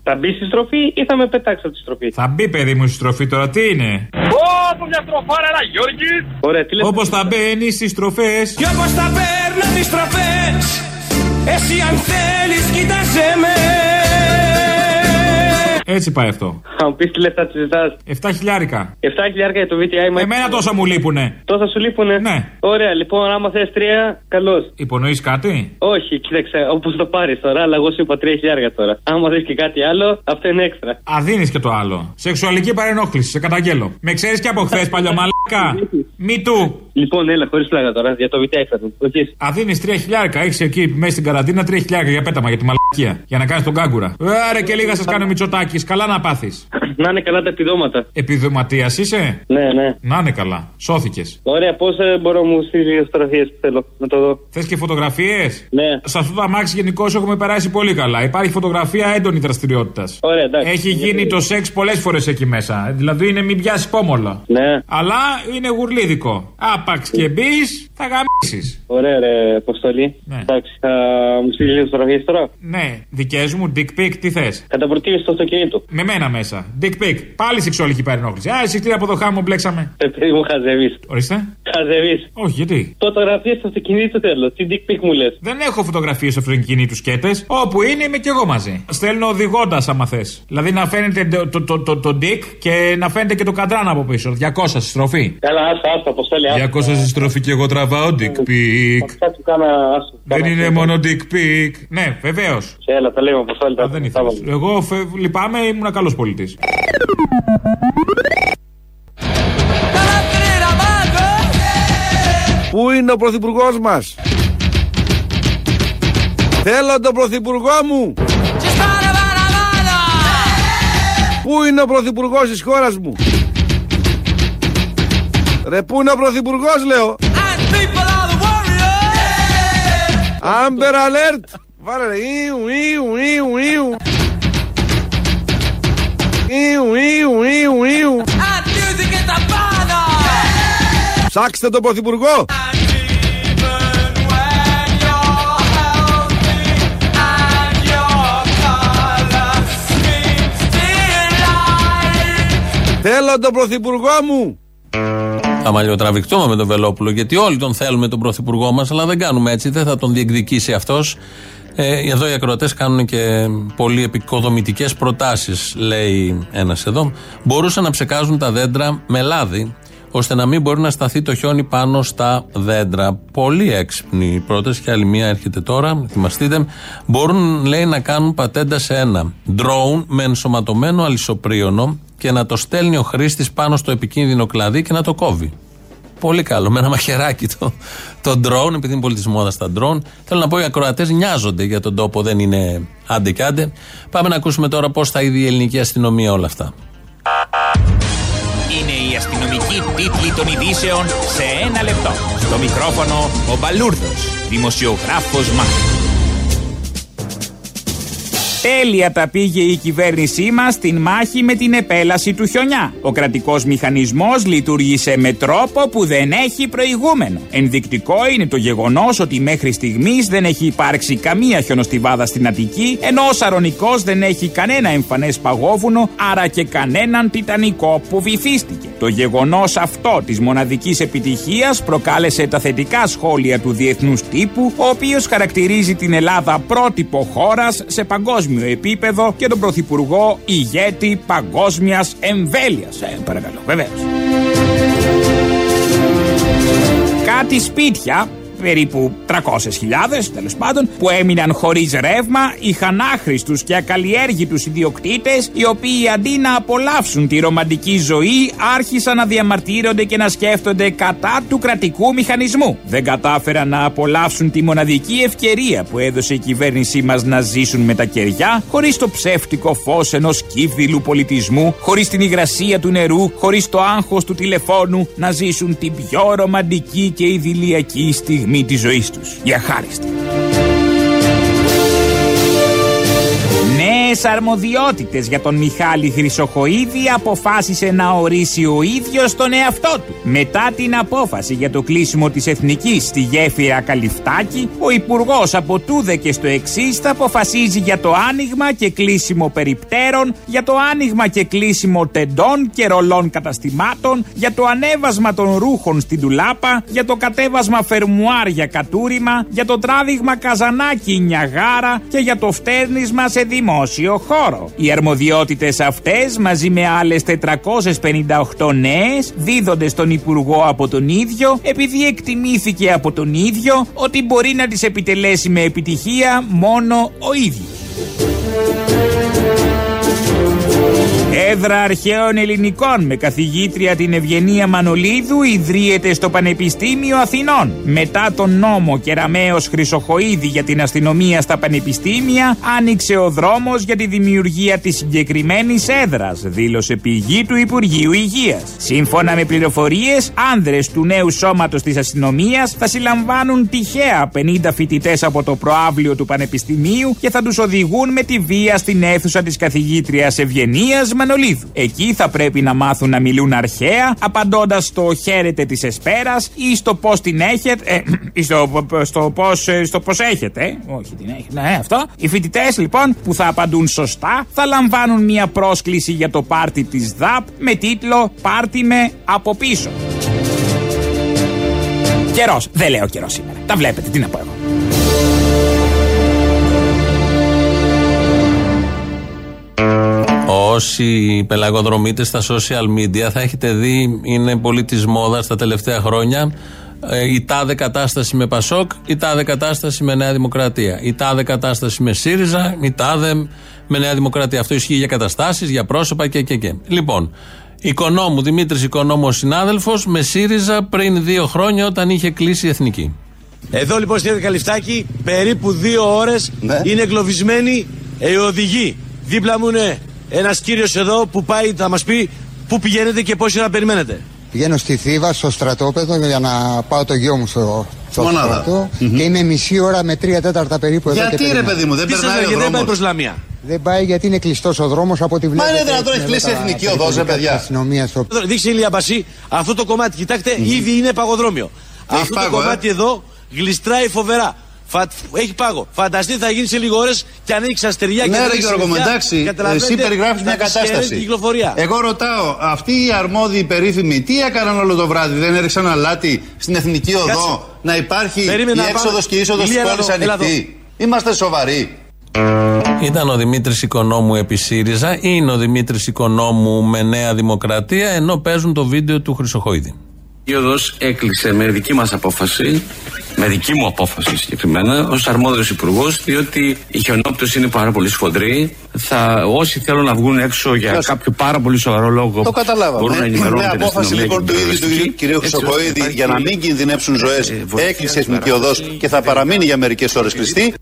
Θα μπει στη στροφή ή θα με πετάξει από τη στροφή? Θα μπει, παιδί μου, στη στροφή τώρα, τι είναι? Όπω μια στροφάρα, ένα Γιώργη. Όπως θα μπαίνει στις στροφές και όπως θα παίρνω τις στροφές. Εσύ αν θέλεις κοίτασέ με. Έτσι πάει αυτό. Θα μου πεις τι λεφτά τη ζητάς? Εφτά χιλιάρικα. Εφτά χιλιάρικα για το βι τι άι. Εμένα τόσα μου λείπουνε. Τόσα σου λείπουνε? Ναι. Ωραία, λοιπόν, άμα θες τρία, καλώς. Υπονοείς κάτι? Όχι, κοίταξε, όπως το πάρεις τώρα, αλλά εγώ σου είπα τρία χιλιάρικα τώρα. Άμα θες και κάτι άλλο, αυτό είναι έξτρα. Α, δίνεις και το άλλο. Σεξουαλική παρενόχληση, σε καταγγέλλω. Με ξέρεις και από χθες, παλιωμαλάκα. Μη του. Λοιπόν, έλα, χωρίς πλάκα τώρα, για το βι τι άι θα του. Α, δίνεις τρία χιλιάρικα, έχεις εκεί μέσα στην καραντίνα τρία χιλιάρικα για πέταμα, για τη μαλακία. Για να κάνεις τον κάγκουρα. Ωραία, και λίγα σας κάνει ο Μητσοτάκης. Καλά να πάθεις. Να είναι καλά τα επιδόματα. Επιδοματίας είσαι? Ναι, ναι. Να είναι καλά. Σώθηκες. Ωραία, πώς μπορώ να μου στείλεις φωτογραφίες που θέλω να το δω? Θες και φωτογραφίες? Ναι. Σε αυτό το αμάξι γενικώς έχουμε περάσει πολύ καλά. Υπάρχει φωτογραφία έντονη δραστηριότητας. Ωραία, εντάξει. Έχει γίνει γιατί... το σεξ πολλές φορές εκεί μέσα. Δηλαδή είναι μην πιάσεις πόμολο. Ναι. Αλλά είναι γουρλίδικο. Άπαξ και μπει, θα γαμίσεις. Ωραία, ρε Αποστολή. Ναι. Εντάξει, θα μου στείλεις φωτογραφίες τώρα? Ναι. Δικές μου, dick pic, τι θες? Κατά προτίμηση στο αυτοκίνητο. Με μένα μέσα. Dick pic. Πάλι σεξουαλική παρενόχληση. Α, εσύ τι από το χάμο μπλέξαμε. Επειδή μου χαζεύει. Ορίστε. Χαζεύει. Όχι, γιατί? Φωτογραφίε στο αυτοκίνητο τέλος. Τι dick pic μου λες? Δεν έχω φωτογραφίε στο αυτοκίνητο σκέτες. Όπου είναι είμαι κι εγώ μαζί. Στέλνω οδηγώντα άμα θε. Δηλαδή να φαίνεται το, το, το, το, το dick και να φαίνεται και το καντράν από πίσω. διακόσια στροφή. Καλά, άστα, άστα, Αποστόλη. διακόσια στροφή και εγώ τραβάω dick pic. Δεν είναι μόνο dick pic. Ναι, βεβαίω. Έλα, τα λέμε Αποστόλη. Δεν ήθελα. Εγώ λυπάμαι, ήμουν καλός πολιτής. Πού είναι ο πρωθυπουργός μας? Θέλω τον πρωθυπουργό μου. Πού είναι ο πρωθυπουργός της χώρας μου? Ρε πού είναι ο πρωθυπουργός λέω? Amber alert. Βάλε Ιου Ιου Ιου Ιου Ιου, Ιου, Ιου, Ιου. Ψάξτε τον πρωθυπουργό. Θέλω τον πρωθυπουργό μου. Αμαλιοτραβηχτούμε με τον Βελόπουλο, γιατί όλοι τον θέλουμε τον πρωθυπουργό μας, αλλά δεν κάνουμε έτσι, δεν θα τον διεκδικήσει αυτός. Ε, εδώ οι ακροατές κάνουν και πολύ επικοδομητικές προτάσεις, λέει ένας εδώ. Μπορούσαν να ψεκάζουν τα δέντρα με λάδι, ώστε να μην μπορεί να σταθεί το χιόνι πάνω στα δέντρα. Πολύ έξυπνη πρόταση, και άλλη μία έρχεται τώρα, θυμαστείτε. Μπορούν, λέει, να κάνουν πατέντα σε ένα ντρόουν με ενσωματωμένο αλυσοπρίωνο και να το στέλνει ο χρήστης πάνω στο επικίνδυνο κλαδί και να το κόβει. Πολύ καλό, με ένα μαχαιράκι το, το ντρόουν, επειδή είναι πολύ της μόδας τα ντρόουν. Θέλω να πω, οι ακροατές νοιάζονται για τον τόπο, δεν είναι άντε και άντε. Πάμε να ακούσουμε τώρα πώς θα είδε η ελληνική αστυνομία όλα αυτά. Είναι η αστυνομική τίτλη των ειδήσεων σε ένα λεπτό. Στο μικρόφωνο ο Μπαλούρδος, δημοσιογράφος Μάρκος. Τέλεια τα πήγε η κυβέρνησή μας στην μάχη με την επέλαση του χιονιά. Ο κρατικός μηχανισμός λειτουργήσε με τρόπο που δεν έχει προηγούμενο. Ενδεικτικό είναι το γεγονός ότι μέχρι στιγμής δεν έχει υπάρξει καμία χιονοστιβάδα στην Αττική, ενώ ο Σαρονικός δεν έχει κανένα εμφανές παγόβουνο, άρα και κανέναν τιτανικό που βυθίστηκε. Το γεγονός αυτό της μοναδικής επιτυχίας προκάλεσε τα θετικά σχόλια του διεθνούς τύπου, ο οποίος χαρακτηρίζει την Ελλάδα πρότυπο χώρας σε παγκόσμιο επίπεδο και τον πρωθυπουργό ηγέτη παγκόσμιας εμβέλειας. Ε, παρακαλώ, βεβαίως. Κάτι σπίτια, περίπου τριακόσιες χιλιάδες τέλος πάντων, που έμειναν χωρίς ρεύμα, είχαν άχρηστους και ακαλλιέργητους ιδιοκτήτες, οι οποίοι αντί να απολαύσουν τη ρομαντική ζωή, άρχισαν να διαμαρτύρονται και να σκέφτονται κατά του κρατικού μηχανισμού. Δεν κατάφεραν να απολαύσουν τη μοναδική ευκαιρία που έδωσε η κυβέρνησή μας να ζήσουν με τα κεριά, χωρίς το ψεύτικο φως ενός κύβδηλου πολιτισμού, χωρίς την υγρασία του νερού, χωρίς το άγχος του τηλεφώνου, να ζήσουν την πιο ρομαντική και ιδηλιακή στιγμή μη τη ζωή του. Για χάριστη. νομικές αρμοδιότητες για τον Μιχάλη Χρυσοχοίδη αποφάσισε να ορίσει ο ίδιος τον εαυτό του. Μετά την απόφαση για το κλείσιμο της Εθνικής στη γέφυρα Καλυφτάκη, ο υπουργός από τούδε και στο εξής θα αποφασίζει για το άνοιγμα και κλείσιμο περιπτέρων, για το άνοιγμα και κλείσιμο τεντών και ρολών καταστημάτων, για το ανέβασμα των ρούχων στην τουλάπα, για το κατέβασμα φερμουάρ για κατούριμα, για το τράβηγμα καζανάκι νιαγάρα και για το φτέρνισμα σε δημόσιο χώρο. Οι αρμοδιότητες αυτές, μαζί με άλλες τετρακόσιες πενήντα οκτώ νέες, δίδονται στον υπουργό από τον ίδιο, επειδή εκτιμήθηκε από τον ίδιο ότι μπορεί να τις επιτελέσει με επιτυχία μόνο ο ίδιος. Έδρα Αρχαίων Ελληνικών με καθηγήτρια την Ευγενία Μανολίδου ιδρύεται στο Πανεπιστήμιο Αθηνών. Μετά τον νόμο Κεραμέως Χρυσοχοίδη για την αστυνομία στα πανεπιστήμια, άνοιξε ο δρόμος για τη δημιουργία της συγκεκριμένης έδρας, δήλωσε πηγή του Υπουργείου Υγείας. Σύμφωνα με πληροφορίες, άνδρες του νέου σώματος της αστυνομίας θα συλλαμβάνουν τυχαία πενήντα φοιτητές από το προαύλιο του Πανεπιστημίου και θα τους οδηγούν με τη βία στην αίθουσα της καθηγήτριας Ευγενίας Μανολίδου. Εκεί θα πρέπει να μάθουν να μιλούν αρχαία, απαντώντας στο χαίρετε της εσπέρας ή στο πώς την έχετε, ε, ή στο, στο, πώς, στο πώς έχετε, ε, όχι την έχετε, ναι αυτό. Οι φοιτητές λοιπόν που θα απαντούν σωστά θα λαμβάνουν μια πρόσκληση για το πάρτι της ΔΑΠ με τίτλο «Πάρτι με από πίσω». Καιρός, δεν λέω καιρός σήμερα, τα βλέπετε, τι να πω εγώ. Όσοι πελαγοδρομείτε στα social media θα έχετε δει, είναι πολύ της μόδας τα τελευταία χρόνια, η τάδε κατάσταση με Πασόκ, η τάδε κατάσταση με Νέα Δημοκρατία, η τάδε κατάσταση με ΣΥΡΙΖΑ, η τάδε με Νέα Δημοκρατία. Αυτό ισχύει για καταστάσεις, για πρόσωπα και και και. Λοιπόν, Οικονόμου, Δημήτρης Οικονόμου ο συνάδελφος, με ΣΥΡΙΖΑ πριν δύο χρόνια όταν είχε κλείσει η Εθνική. Εδώ λοιπόν στη Καλυφτάκη περίπου δύο ώρες ναι. είναι εγκλωβισμένοι οι οδηγοί. Δίπλα μου είναι ένας κύριος εδώ που πάει να μας πει πού πηγαίνετε και πόση ώρα περιμένετε. Πηγαίνω στη Θήβα, στο στρατόπεδο, για να πάω το γιο μου στο, στο στρατό mm-hmm. και είμαι μισή ώρα με τρία τέταρτα περίπου εδώ. Γιατί ρε παιδί μου, δεν περνάει ο δρόμος. Δεν πάει προς Λαμία. Δεν πάει γιατί είναι κλειστός ο δρόμος από ό,τι βλέπετε. Μα είναι δυνατόν, έχει κλείσει εθνική οδός, ρε παιδιά. Στο... Δείξε Ηλία Μπασί, αυτό το κομμάτι, κοιτάξτε, mm-hmm. ήδη είναι παγοδρόμιο. Αυτό πάγο, το κομμάτι ε? εδώ γλιστράει φοβερά. Φα... Έχει πάγο. Φανταστείτε θα γίνει σε λίγο ώρες και ανοίξει αστεριά και ανοίξει. Ναι, ρε Γιώργο, εντάξει, εσύ περιγράφεις μια κατάσταση. Εγώ ρωτάω, αυτοί οι αρμόδιοι περίφημοι τι έκαναν όλο το βράδυ, δεν έριξαν αλάτι στην εθνική οδό Κάτσε. να υπάρχει Περίμενα η έξοδος και η είσοδος της πόλης ανοιχτή. Είμαστε σοβαροί. Ήταν ο Δημήτρης Οικονόμου επί ΣΥΡΙΖΑ, είναι ο Δημήτρης Οικονόμου με Νέα Δημοκρατία, ενώ παίζουν το βίντεο του Χρυσοχοίδη. Η οδός έκλεισε με δική μας απόφαση, με δική μου απόφαση συγκεκριμένα, ως αρμόδιος υπουργός, διότι η χιονόπτωση είναι πάρα πολύ σφοδρή. Θα, όσοι θέλουν να βγουν έξω για Λάς. κάποιο πάρα πολύ σοβαρό λόγο, το καταλάβαμε. Μπορούν να ενημερώνουν την απόφαση λοιπόν του ίδιου του κ. Χρυσοχοίδη για να μην κινδυνεύσουν ζωές, έκλεισε εθνική οδός και θα παραμείνει για μερικές ώρες κλειστή.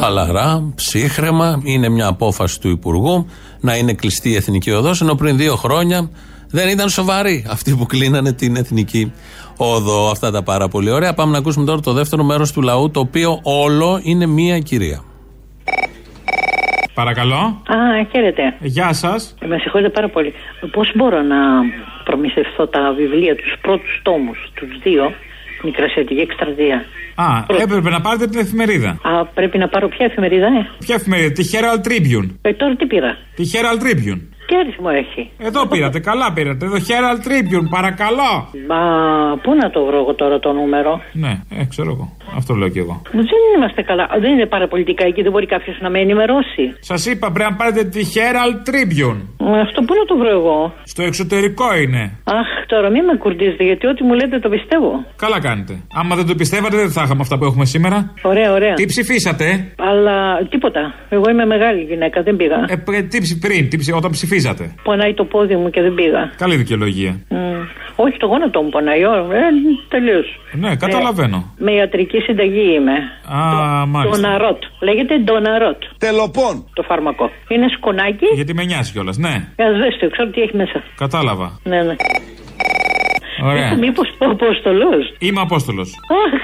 Χαλαρά, ψύχρεμα, είναι μια απόφαση του υπουργού να είναι κλειστή η εθνική οδός, ενώ πριν δύο χρόνια δεν ήταν σοβαροί αυτοί που κλείνανε την εθνική οδό. Αυτά τα πάρα πολύ ωραία. Πάμε να ακούσουμε τώρα το δεύτερο μέρος του λαού, το οποίο όλο είναι μία κυρία. Παρακαλώ. Α, χαίρετε. Γεια σας. Με συγχωρείτε πάρα πολύ. Πώς μπορώ να προμηθευτώ τα βιβλία, τους πρώτους τόμους, τους δύο, Μικρασιατική Εκστρατεία. Α, Πρώτη. έπρεπε να πάρετε την εφημερίδα. Α, πρέπει να πάρω ποια εφημερίδα, ε? Ποια εφημερίδα, τη Herald Tribune. Ε, τώρα τι πήρα. Τη Herald Tribune. Τι αριθμό έχει? Εδώ πήρατε, καλά πήρατε. Εδώ Herald Tribune, παρακαλώ. Μα πού να το βρω εγώ τώρα το νούμερο? Ναι, ε, ξέρω εγώ. Αυτό λέω κι εγώ. Μα δεν είμαστε καλά. Δεν είναι παραπολιτικά εκεί, δεν μπορεί κάποιο να με ενημερώσει. Σας είπα, πρέπει να πάρετε τη Herald Tribune. Μα αυτό πού να το βρω εγώ? Στο εξωτερικό είναι. Αχ, τώρα μην με κουρδίζετε, γιατί ό,τι μου λέτε το πιστεύω. Καλά κάνετε. Άμα δεν το πιστεύατε, δεν θα είχαμε αυτά που έχουμε σήμερα. Ωραία, ωραία. Τι ψηφίσατε? Αλλά τίποτα. Εγώ είμαι μεγάλη γυναίκα, δεν πήγα. Ε, πρι, τι, πριν, τι, όταν ψηφίσατε. Πονάει το πόδι μου και δεν πήγα. Καλή δικαιολογία. Mm. Όχι, το γόνατο μου πονάει. Ε, τελείως. Ναι, καταλαβαίνω. Ε, με ιατρική συνταγή είμαι. Α, το, μάλιστα. Ντοναρότ. Λέγεται Ντοναρότ. Τελοπών. Το φάρμακο. Είναι σκονάκι. Γιατί με νοιάζει κιόλας, ναι. Ας δες το, ξέρω τι έχει μέσα. Κατάλαβα. Ναι, ναι. Ωραία. Μήπως ο Απόστολος? Είμαι Απόστολος. Αχ,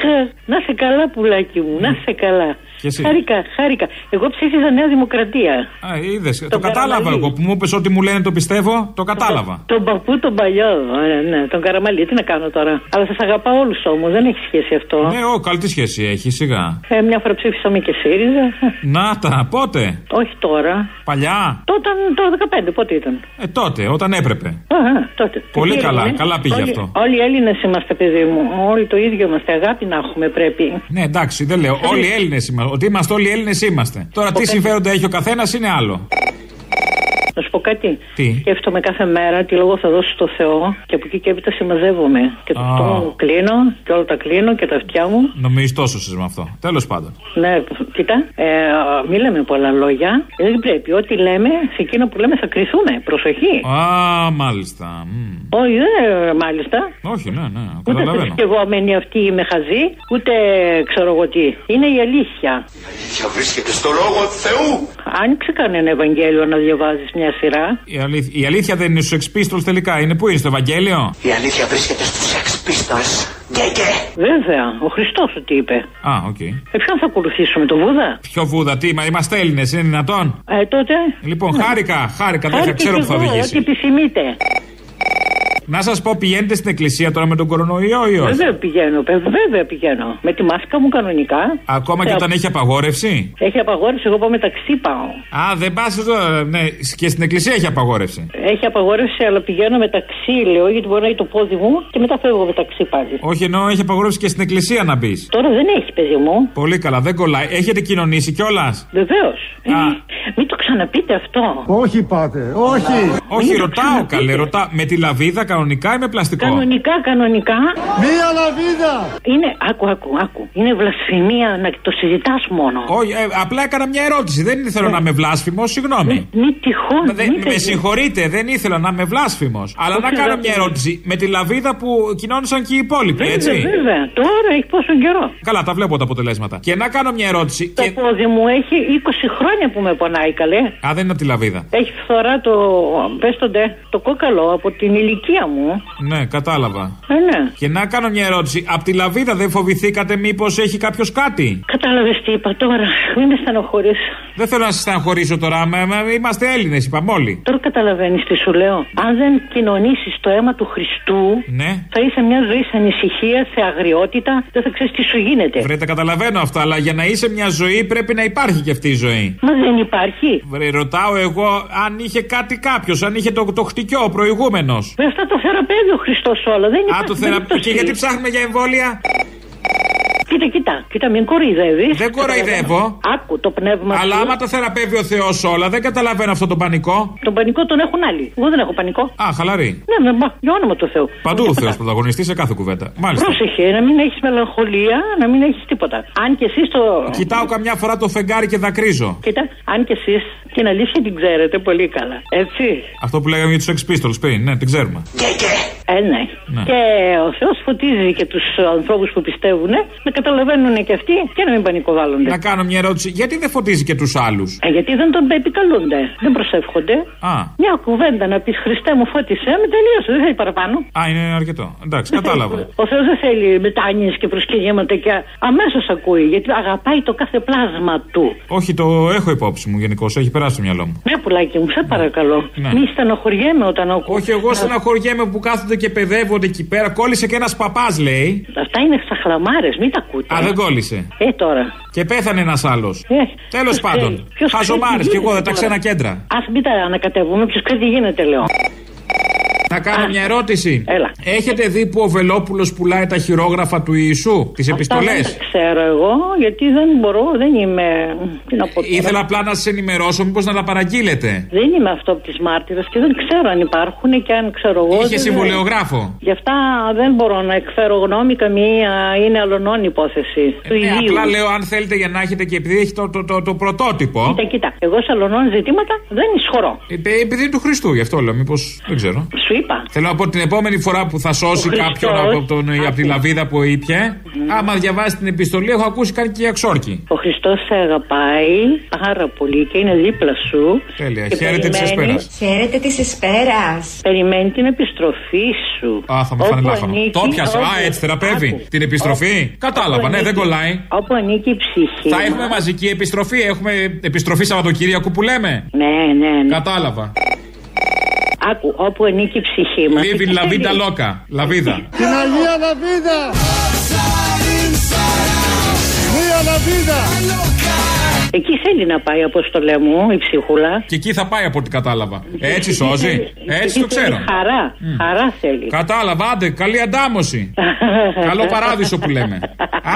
να σε καλά πουλάκι μου, να σε καλά. Χάρηκα, χάρηκα. Εγώ ψήφιζα Νέα Δημοκρατία. Α, είδες. Το κατάλαβα εγώ που μου είπες ότι μου λένε το πιστεύω. Το κατάλαβα. Τον παππού, τον παλιό. Ναι, τον Καραμαλή. Τι να κάνω τώρα. Αλλά σας αγαπάω όλους όμως. Δεν έχει σχέση αυτό. Ναι, ό, καλή τι σχέση έχει, σιγά. Ε, μια φορά ψήφισαμε και ΣΥΡΙΖΑ. Να τα, πότε. Όχι τώρα. Παλιά. Τότε το δεκαπέντε, πότε ήταν. Ε, τότε, όταν έπρεπε. Α, τότε. Πολύ καλά, καλά πήγε αυτό. Όλοι οι Έλληνες είμαστε, παιδί μου. Όλοι το ίδιο είμαστε. Αγάπη να έχουμε πρέπει. Ναι, εντάξει, δεν λέω. Όλοι οι Έλληνες είμαστε. Ότι είμαστε όλοι οι Έλληνες είμαστε. Τώρα τι συμφέροντα έχει ο καθένας είναι άλλο. Να σου πω κάτι. Τι? Σκέφτομαι κάθε μέρα τι λόγο θα δώσω στο Θεό και από εκεί και έπειτα συμμαζεύομαι. Και το αυτό μου κλείνω και όλα τα κλείνω και τα αυτιά μου. Νομίζεις τόσο εσύ με αυτό. Τέλος πάντων. Ναι, κοίτα. Ε, μην λέμε πολλά λόγια. Δεν πρέπει. Ό,τι λέμε, σε εκείνο που λέμε θα κρυθούμε. Προσοχή. Α, μάλιστα. Μ. Όχι, ναι, μάλιστα. Όχι, ναι, ναι. Ούτε θρησκευόμενοι αυτοί οι μεχαζοί, ούτε ξέρω εγώ τι. Είναι η αλήθεια. Η αλήθεια βρίσκεται στο λόγο του Θεού. Άνοιξε κανένα Ευαγγέλιο να διαβάζει μια. Η, αλήθ, η αλήθεια δεν είναι στους εξπίστολους τελικά. Είναι πού είναι, στο Ευαγγέλιο? Η αλήθεια βρίσκεται στους εξπίστολους. Βέβαια, ο Χριστός σου τι είπε. Α, οκ. Okay. Ε, ποιον θα ακολουθήσουμε, τον Βούδα? Ποιο Βούδα, τι, μα είμαστε Έλληνες, είναι δυνατόν? Ε, τότε. Λοιπόν, ναι. χάρηκα, χάρηκα, δεν ξέρω που θα οδηγήσει. Ό,τι επισημείτε. Να σας πω, πηγαίνετε στην εκκλησία τώρα με τον κορονοϊό ή όχι? Βέβαια πηγαίνω, βέβαια πηγαίνω. Με τη μάσκα μου κανονικά. Ακόμα και όταν έχει απαγόρευση? Έχει απαγόρευση, εγώ πάω μεταξύ πάω. Α, δεν πας εδώ, ναι, και στην εκκλησία έχει απαγόρευση. Έχει απαγόρευση, αλλά πηγαίνω μεταξύ, λέω, γιατί μπορεί να είναι το πόδι μου και μετά φεύγω μεταξύ πάλι. Όχι, ενώ έχει απαγόρευση και στην εκκλησία να μπεις. Τώρα δεν έχει, παιδί μου. Πολύ καλά, δεν κολλάει. Έχετε κοινωνήσει κιόλας? Βεβαίως. Μην το ξαναπείτε αυτό. Όχι, πάτε, όχι. Όχι, ρωτάω, καλέ, ρωτάω. Με τη λαβίδα κανονικά ή με πλαστικό? Κανονικά, κανονικά. Μία λαβίδα! Είναι, άκου, άκου, άκου. Είναι βλασφημία να το συζητάς μόνο. Όχι, ε, απλά έκανα μια ερώτηση. Δεν ήθελα ε. να είμαι βλάσφημος, συγγνώμη. Μη, μη τυχόν. Δε, μη με συγχωρείτε, δεν ήθελα να είμαι βλάσφημος. Αλλά να κάνω μια ερώτηση. Με τη λαβίδα που κοινώνησαν και οι υπόλοιποι, βέβαια, έτσι. Βέβαια, τώρα έχει πόσο καιρό. Καλά, τα βλέπω τα αποτελέσματα. Και να κάνω μια ερώτηση. Το και... πόδι μου έχει είκοσι χρόνια που με πονάει, καλέ. Α, δεν είναι από τη λαβίδα. Έχει φθορά το, πέστονται, το κόκαλο από την ηλικία μου. Ναι, κατάλαβα. Ε, ναι. Και να κάνω μια ερώτηση. Απ' τη λαβίδα δεν φοβηθήκατε μήπως έχει κάποιος κάτι? Κατάλαβες τι είπα τώρα. Μην με στενοχωρείς. Δεν θέλω να σε στενοχωρήσω τώρα. Μα, μα, είμαστε Έλληνες, είπαμε όλοι. Τώρα καταλαβαίνεις τι σου λέω. Αν δεν κοινωνήσεις το αίμα του Χριστού, ναι, θα είσαι μια ζωή σε ανησυχία, σε αγριότητα. Δεν θα ξέρεις τι σου γίνεται. Βρε, τα καταλαβαίνω αυτά. Αλλά για να είσαι μια ζωή πρέπει να υπάρχει και αυτή η ζωή. Μα δεν υπάρχει. Βρε, ρωτάω εγώ αν είχε κάτι κάποιος, αν είχε το, το χτυκιό προηγούμενο. Το θεραπεύει ο Χριστός όλα. Δεν υπάρχει. Α, το θεραπεύει. Και γιατί ψάχνουμε για εμβόλια? Κοίτα, κοίτα, κοίτα, μην κοροϊδεύεις. Δεν κοροϊδεύω. Άκου το πνεύμα. Αλλά του. Άμα το θεραπεύει ο Θεός όλα, δεν καταλαβαίνω αυτό το πανικό. Τον πανικό τον έχουν άλλοι. Εγώ δεν έχω πανικό. Α, χαλαρή. Ναι, ναι, μα, για όνομα του Θεού. Παντού ο Θεός πρωταγωνιστή σε κάθε κουβέντα. Μάλιστα. Πρόσεχε, να μην έχεις μελαγχολία, να μην έχεις τίποτα. Αν και εσείς το. Κοιτάω καμιά φορά το φεγγάρι και δακρύζω. Κοίτα, αν και εσείς την αλήθεια την ξέρετε πολύ καλά. Έτσι. Αυτό που λέγαμε για τους εξπίστολους πριν, ναι, την ξέρουμε. Ε, ναι. Ναι. Και ο Θεός φωτίζει και τους ανθρώπους που πιστεύουν, να καταλαβαίνουν και αυτοί και να μην πανικοβάλλονται. Να κάνω μια ερώτηση, γιατί δεν φωτίζει και τους άλλους? Ε, γιατί δεν τον επικαλούνται, δεν προσεύχονται. Α. Μια κουβέντα να πεις Χριστέ μου φώτισε, με τελείωσε, δεν θέλει παραπάνω. Α, είναι αρκετό. Εντάξει, κατάλαβα. Ο Θεός δεν θέλει μετάνοιες και προσκυνήματα και αμέσως ακούει, γιατί αγαπάει το κάθε πλάσμα του. Όχι, το έχω υπόψη μου γενικώς, έχει περάσει το μυαλό μου. Ναι, πουλάκι μου, σε παρακαλώ. Ναι. Μη στενοχωριέμαι όταν ακούω. Όχι, εγώ στενοχωριέμαι που κάθονται και παιδεύονται εκεί πέρα. Κόλλησε και ένας παπάς, λέει. Αυτά είναι ξαχλαμάρες, μην τα ακούτε. Α, δεν κόλλησε. Ε, τώρα. Και πέθανε ένας άλλος. Ε, Τέλος πάντων. Χαζομάρες κι εγώ, δεν τα ξένα κέντρα. Α, μην τα ανακατεύουμε, ποιος ξέρει τι γίνεται, λέω. Να κάνω Α, μια ερώτηση. Έλα. Έχετε δει που ο Βελόπουλος πουλάει τα χειρόγραφα του Ιησού, τις επιστολές? Δεν ξέρω εγώ, γιατί δεν μπορώ, δεν είμαι. Ήθελα απλά να σας ενημερώσω, μήπως να τα παραγγείλετε. Δεν είμαι αυτό από τις μάρτυρες και δεν ξέρω αν υπάρχουν και αν ξέρω εγώ. Είχε συμβολιογράφο. Δεν... Γι' αυτά δεν μπορώ να εκφέρω γνώμη καμία, είναι αλλονών υπόθεση. Ε, του ε, ιδίου. Απλά λέω, αν θέλετε για να έχετε και επειδή έχει το, το, το, το πρωτότυπο. Κοίτα, κοίτα. Εγώ σε αλλονών ζητήματα δεν ισχωρώ. Ε, επειδή είναι του Χριστού, γι' αυτό λέω, μήπως δεν ξέρω. Σου είπα. Θέλω να πω την επόμενη φορά που θα σώσει κάποιον από, τον, από τη λαβίδα που ήπιε, mm. άμα διαβάσει την επιστολή, έχω ακούσει κάτι και εξόρκη. Ο Χριστός σε αγαπάει πάρα πολύ και είναι δίπλα σου. Τέλεια. Χαίρετε τη εσπέρα. Χαίρετε τη εσπέρα. Περιμένει την επιστροφή σου. Α, θα μου φάνε λάφανο. Το πιάσα. Α, έτσι θεραπεύει. Την επιστροφή. Κατάλαβα, ναι, δεν κολλάει. Όπου ανήκει η ψυχή. Θα έχουμε μαζική επιστροφή. Έχουμε επιστροφή Σαββατοκύριακου που λέμε. Ναι, ναι, ναι. Κατάλαβα. Άκου, όπου ανήκει η ψυχή μας. Λίβιν Λαβίντα Λόκα, Λαβίδα. Την Αγία Λαβίδα. Μία Λαβίδα. Εκεί θέλει να πάει, Αποστολέ μου, η ψυχούλα. Και εκεί θα πάει από ό,τι κατάλαβα. Έτσι σώζει, έτσι το ξέρω. Χαρά, mm. χαρά θέλει. Κατάλαβα, άντε, καλή αντάμωση. Καλό παράδεισο που λέμε.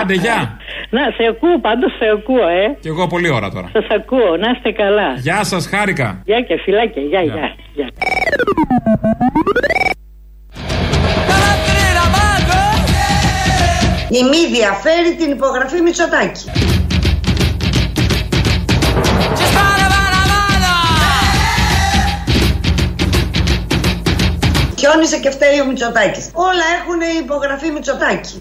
Άντε, γεια. Να, σε ακούω, πάντως σε ακούω, ε. Κι εγώ πολύ ώρα τώρα. Σας ακούω, να είστε καλά. Γεια σας, χάρηκα. Γεια και φιλάκια, γεια, γεια. γεια. γεια. Η μη διαφέρει την υπογραφή Μητσοτάκη. Χιόνισε και φταίει ο Μητσοτάκης. Όλα έχουν υπογραφή Μητσοτάκη.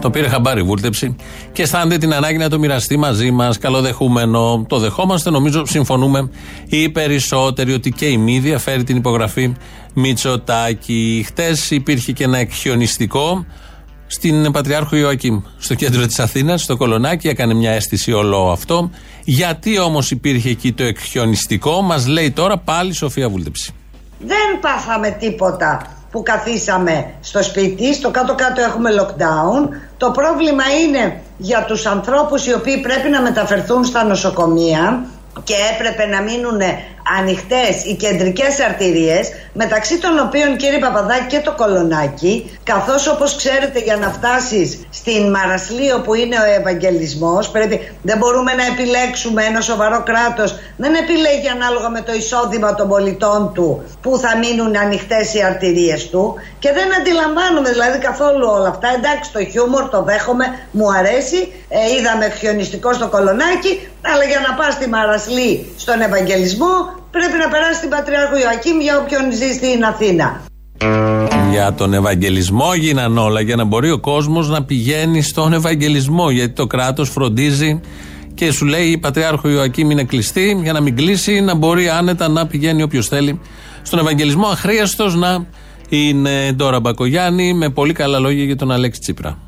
Το πήρε χαμπάρι Βούλτεψη και αισθάνεται την ανάγκη να το μοιραστεί μαζί μας. Καλοδεχούμενο. Το δεχόμαστε. Νομίζω συμφωνούμε οι περισσότεροι ότι και η μύδια φέρει την υπογραφή Μητσοτάκη. Χτες υπήρχε και ένα εκχιονιστικό στην Πατριάρχου Ιωακήμ, στο κέντρο της Αθήνας, στο Κολονάκι. Έκανε μια αίσθηση όλο αυτό. Γιατί όμως υπήρχε εκεί το εκχιονιστικό, μας λέει τώρα πάλι Σοφία Βούλτεψη. Δεν πάθαμε τίποτα που καθίσαμε στο σπίτι, στο κάτω-κάτω έχουμε lockdown. Το πρόβλημα είναι για τους ανθρώπους οι οποίοι πρέπει να μεταφερθούν στα νοσοκομεία και έπρεπε να μείνουν ανοιχτές οι κεντρικές αρτηρίες, μεταξύ των οποίων, κύριε Παπαδάκη, και το Κολονάκι, καθώς όπως ξέρετε για να φτάσεις στην Μαρασλή όπου είναι ο Ευαγγελισμός πρέπει, δεν μπορούμε να επιλέξουμε. Ένα σοβαρό κράτος δεν επιλέγει ανάλογα με το εισόδημα των πολιτών του που θα μείνουν ανοιχτές οι αρτηρίες του, και δεν αντιλαμβάνομαι δηλαδή καθόλου όλα αυτά. Εντάξει, το χιούμορ το δέχομαι, μου αρέσει, ε, είδαμε χιονιστικό στο Κολονάκι, αλλά για να πας στη Μαρασλή στον Ευαγγελισμό πρέπει να περάσει την Πατριάρχου Ιωακήμ, για όποιον ζει στην Αθήνα. Για τον Ευαγγελισμό γίναν όλα, για να μπορεί ο κόσμος να πηγαίνει στον Ευαγγελισμό, γιατί το κράτος φροντίζει και σου λέει η Πατριάρχου Ιωακήμ είναι κλειστή, για να μην κλείσει να μπορεί άνετα να πηγαίνει όποιος θέλει στον Ευαγγελισμό, αχρίαστος να είναι. Τώρα Μπακογιάννη με πολύ καλά λόγια για τον Αλέξη Τσίπρα.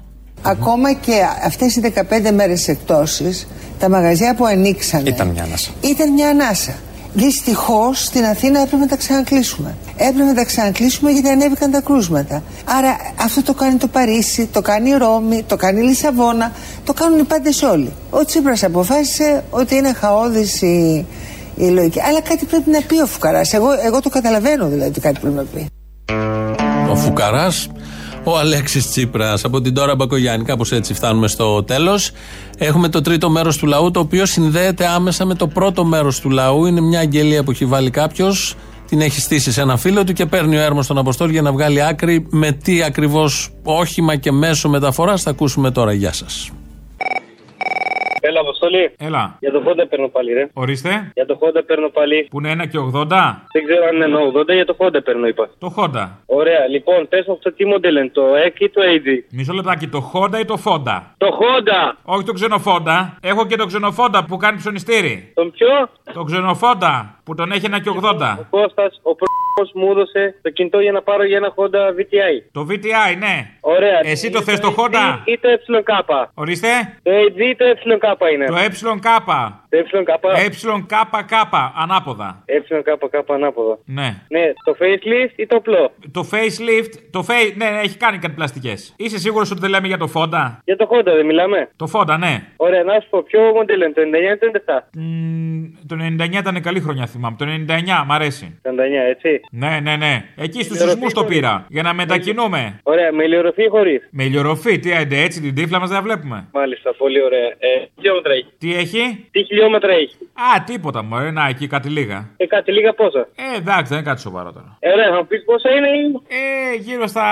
Ακόμα και αυτές οι δεκαπέντε μέρες εκτόσεις, τα μαγαζιά που ανοίξαν ήταν μια ανάσα. Ήταν μια ανάσα. Δυστυχώς στην Αθήνα έπρεπε να τα ξανακλείσουμε. Έπρεπε να τα ξανακλείσουμε γιατί ανέβηκαν τα κρούσματα. Άρα αυτό το κάνει το Παρίσι, το κάνει η Ρώμη, το κάνει η Λισαβόνα, το κάνουν οι πάντες όλοι. Ο Τσίπρας αποφάσισε ότι είναι χαόδης η, η λογική. Αλλά κάτι πρέπει να πει ο Φουκαράς. Εγώ, εγώ το καταλαβαίνω δηλαδή ότι κάτι πρέπει να πει. Ο Φουκαράς. Ο Αλέξης Τσίπρας από την Τώρα Μπακογιάννη. Κάπως έτσι φτάνουμε στο τέλος. Έχουμε το τρίτο μέρος του λαού, το οποίο συνδέεται άμεσα με το πρώτο μέρος του λαού. Είναι μια αγγελία που έχει βάλει κάποιος, την έχει στήσει σε ένα φίλο του και παίρνει ο έρμος τον Αποστόλη για να βγάλει άκρη με τι ακριβώς όχημα και μέσο μεταφοράς. Θα ακούσουμε τώρα. Γεια σας. Έλα, Αποστολή. Έλα. Για το Honda παίρνω πάλι, ρε. Ορίστε. Για το Honda παίρνω πάλι. Που είναι ένα και ογδόντα. Δεν ξέρω αν είναι ογδόντα, για το Honda παίρνω, είπα. Το Honda. Ωραία, λοιπόν, πες μου αυτό τι μοντέλο είναι, το Εκ ή το έιτς ντι. Μισό λεπτάκι, το Honda ή το Fonda. Το Honda. Όχι το ξενοφόντα. Έχω και το ξενοφόντα που κάνει ψωνιστήρι. Τον ποιο? Το ξενοφόντα που τον έχει ένα και ογδόντα. Ο Κώστας, ο πρόεδρος μου έδωσε το κινητό για να πάρω για ένα Honda βι τι άι. Το βι τι άι, ναι. Ωραία. Εσύ το θες το Honda ή το ΕΚ. Ορίστε. Το έιτς ντι ή το ΕΚ. Είναι. Το ΕΚ. ΕΚ. Ανάποδα. ΕΚ ανάποδα. Ναι. Ναι, το facelift ή το απλό. Το facelift, το face. Ναι, ναι, έχει κάνει κάτι πλαστικές. Είσαι σίγουρος ότι δεν λέμε για το Honda? Για το Honda δεν μιλάμε. Το Honda, ναι. Ωραία, να σου πω ποιο μοντέλο είναι, το ενενήντα εννιά ή το ενενήντα επτά. Το ενενήντα εννιά ήταν καλή χρονιά, θυμάμαι. Το ενενήντα εννιά μ' αρέσει. Το ενενήντα εννιά, έτσι. Ναι, ναι, ναι. Εκεί στου σεισμού το πήρα. Για να μετακινούμε. Ωραία, με ηλιορροφή ή χωρίς. Με ηλιορροφή, τι έτσι την τύφλα μα δεν βλέπουμε. Μάλιστα, πολύ ωραία. Ε, Τι έχει? Τι Δύο μέτρα έχει. Α, τίποτα μωρέ, να εκεί κάτι λίγα. Ε, κάτι λίγα πόσα. Ε, εντάξει, δεν είναι κάτι σοβαρό τώρα. Ε, ρε, θα πεις πόσα είναι. Ε, γύρω στα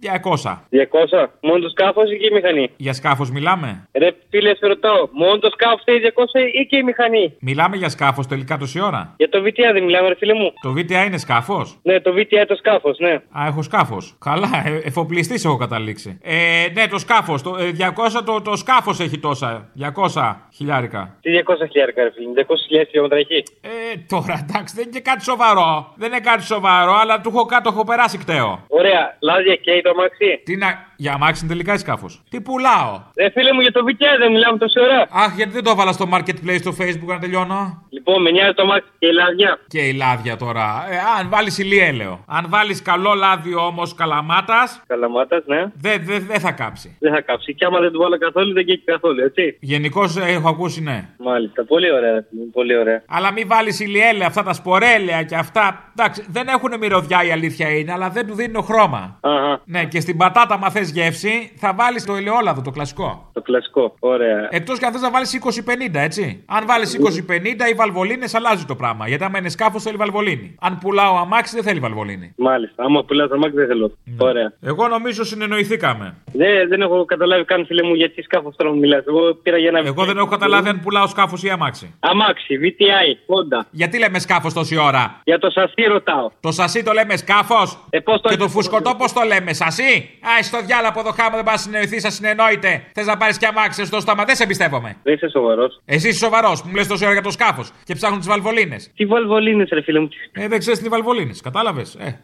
διακόσια. διακόσια. Μόνο το σκάφος ή και η μηχανή. Για σκάφος μιλάμε. Ρε, φίλε, σε ρωτάω. Μόνο το σκάφος θέλει διακόσια ή και η μηχανή. Μιλάμε για σκάφος τελικά τόση ώρα. Για το βι τι έι δεν μιλάμε, ρε, φίλε μου. Το βι τι έι είναι σκάφος. Ναι, το βι τι έι το σκάφος, ναι. Α, έχω σκάφος. Καλά, ε, εφοπλιστής έχω καταλήξει. Ε, ναι, το σκάφος. Το, ε, διακόσια το, το σκάφος έχει τόσα. διακόσια χιλιάρικα. Τι διακόσια χιλιάρικα, ρε φίλε, διακόσιες χιλιάδες χιλιόμετρα εκεί. Ε, τώρα εντάξει, δεν είναι και κάτι σοβαρό. Δεν είναι κάτι σοβαρό, αλλά του έχω κάτω, έχω περάσει κταίο. Ωραία, λάδια καίει το αμάξι. Τι να. Για αμάξι είναι τελικά σκάφος. Τι πουλάω. Ε, φίλε μου, για το βι τι έι δεν μιλάμε τόση ώρα. Αχ, γιατί δεν το έβαλα στο marketplace στο facebook να τελειώνω. Λοιπόν, με νοιάζει το αμάξι και η λάδια. Και η λάδια τώρα. Ε, αν βάλει ηλιέλαιο. Αν βάλει καλό λάδι όμω καλαμάτα. Καλαμάτα, ναι. Δεν δε, δε θα κάψει. Δεν θα κάψει. Και άμα δεν του βάλω καθόλου, δεν καίει καθόλου, έτσι. Γενικώ έχω ακούσει, ναι. Μάλιστα, πολύ ωραία. Πολύ ωραία. Αλλά μην βάλει ηλιέλαια, αυτά τα σπορέλαια και αυτά. Εντάξει, δεν έχουν μυρωδιά η αλήθεια είναι, αλλά δεν του δίνουν χρώμα. Αχα. Ναι, και στην πατάτα, μα θε γεύση, θα βάλει το ελαιόλαδο, το κλασικό. Το κλασικό, ωραία. Εκτό και αν θε να βάλει είκοσι πενήντα, έτσι. Αν βάλει είκοσι πενήντα, οι βαλβολίνες αλλάζει το πράγμα. Γιατί άμα είναι σκάφος θέλει βαλβολίνη. Αν πουλάω αμάξι, δεν θέλει βαλβολίνη. Μάλιστα, άμα πουλάω αμάξι, δεν θέλω. Ναι. Ωραία. Εγώ νομίζω συνεννοηθήκαμε. Δε, δεν έχω καταλάβει καν, φίλε μου, γιατί σκάφος τώρα μιλάς. Εγώ πήρα για να. Εγώ δεν έχω καταλάβει αν πουλάω σκάφος ή αμάξι. Αμάξι, βι τι άι, Honda. Γιατί λέμε σκάφος τόση ώρα. Για το σασί ρωτάω. Το σασί το λέμε σκάφος. Ε, το και το φουσκωτό πώς το λέμε, σασί. Α, στο διάλα από εδώ χάμα δεν πα συνεννοηθεί, σα συνεννοείται. Θε να πάρει και αμάξι, στο στόμα, δεν σε εμπιστεύομαι. Δεν είσαι σοβαρό. Εσύ είσαι σοβαρό που μου λε τόση ώρα για το σκάφο και ψάχνουν τις βαλβολίνες. Τι βαλβολίνες, ρε φίλε μου. Ε, δεν ξέρεις τι βαλβολίνες, κατάλαβες. Ε.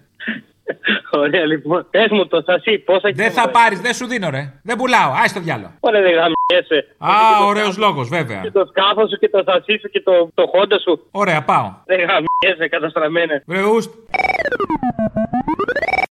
Ωραία, λοιπόν. Πες μου το σασί, πόσα δεν θα πάρεις, δεν σου δίνω, ρε. Δεν πουλάω, άι στο διάλογο. Ωραία, δεν γαμιέσαι. Α, ωραίος λόγος, βέβαια. Και το σκάφο σου και το σασί σου και το, το χόντα σου. Ωραία, πάω. Δεν γαμιέσαι, καταστραμμένε. Βρε, ουστ.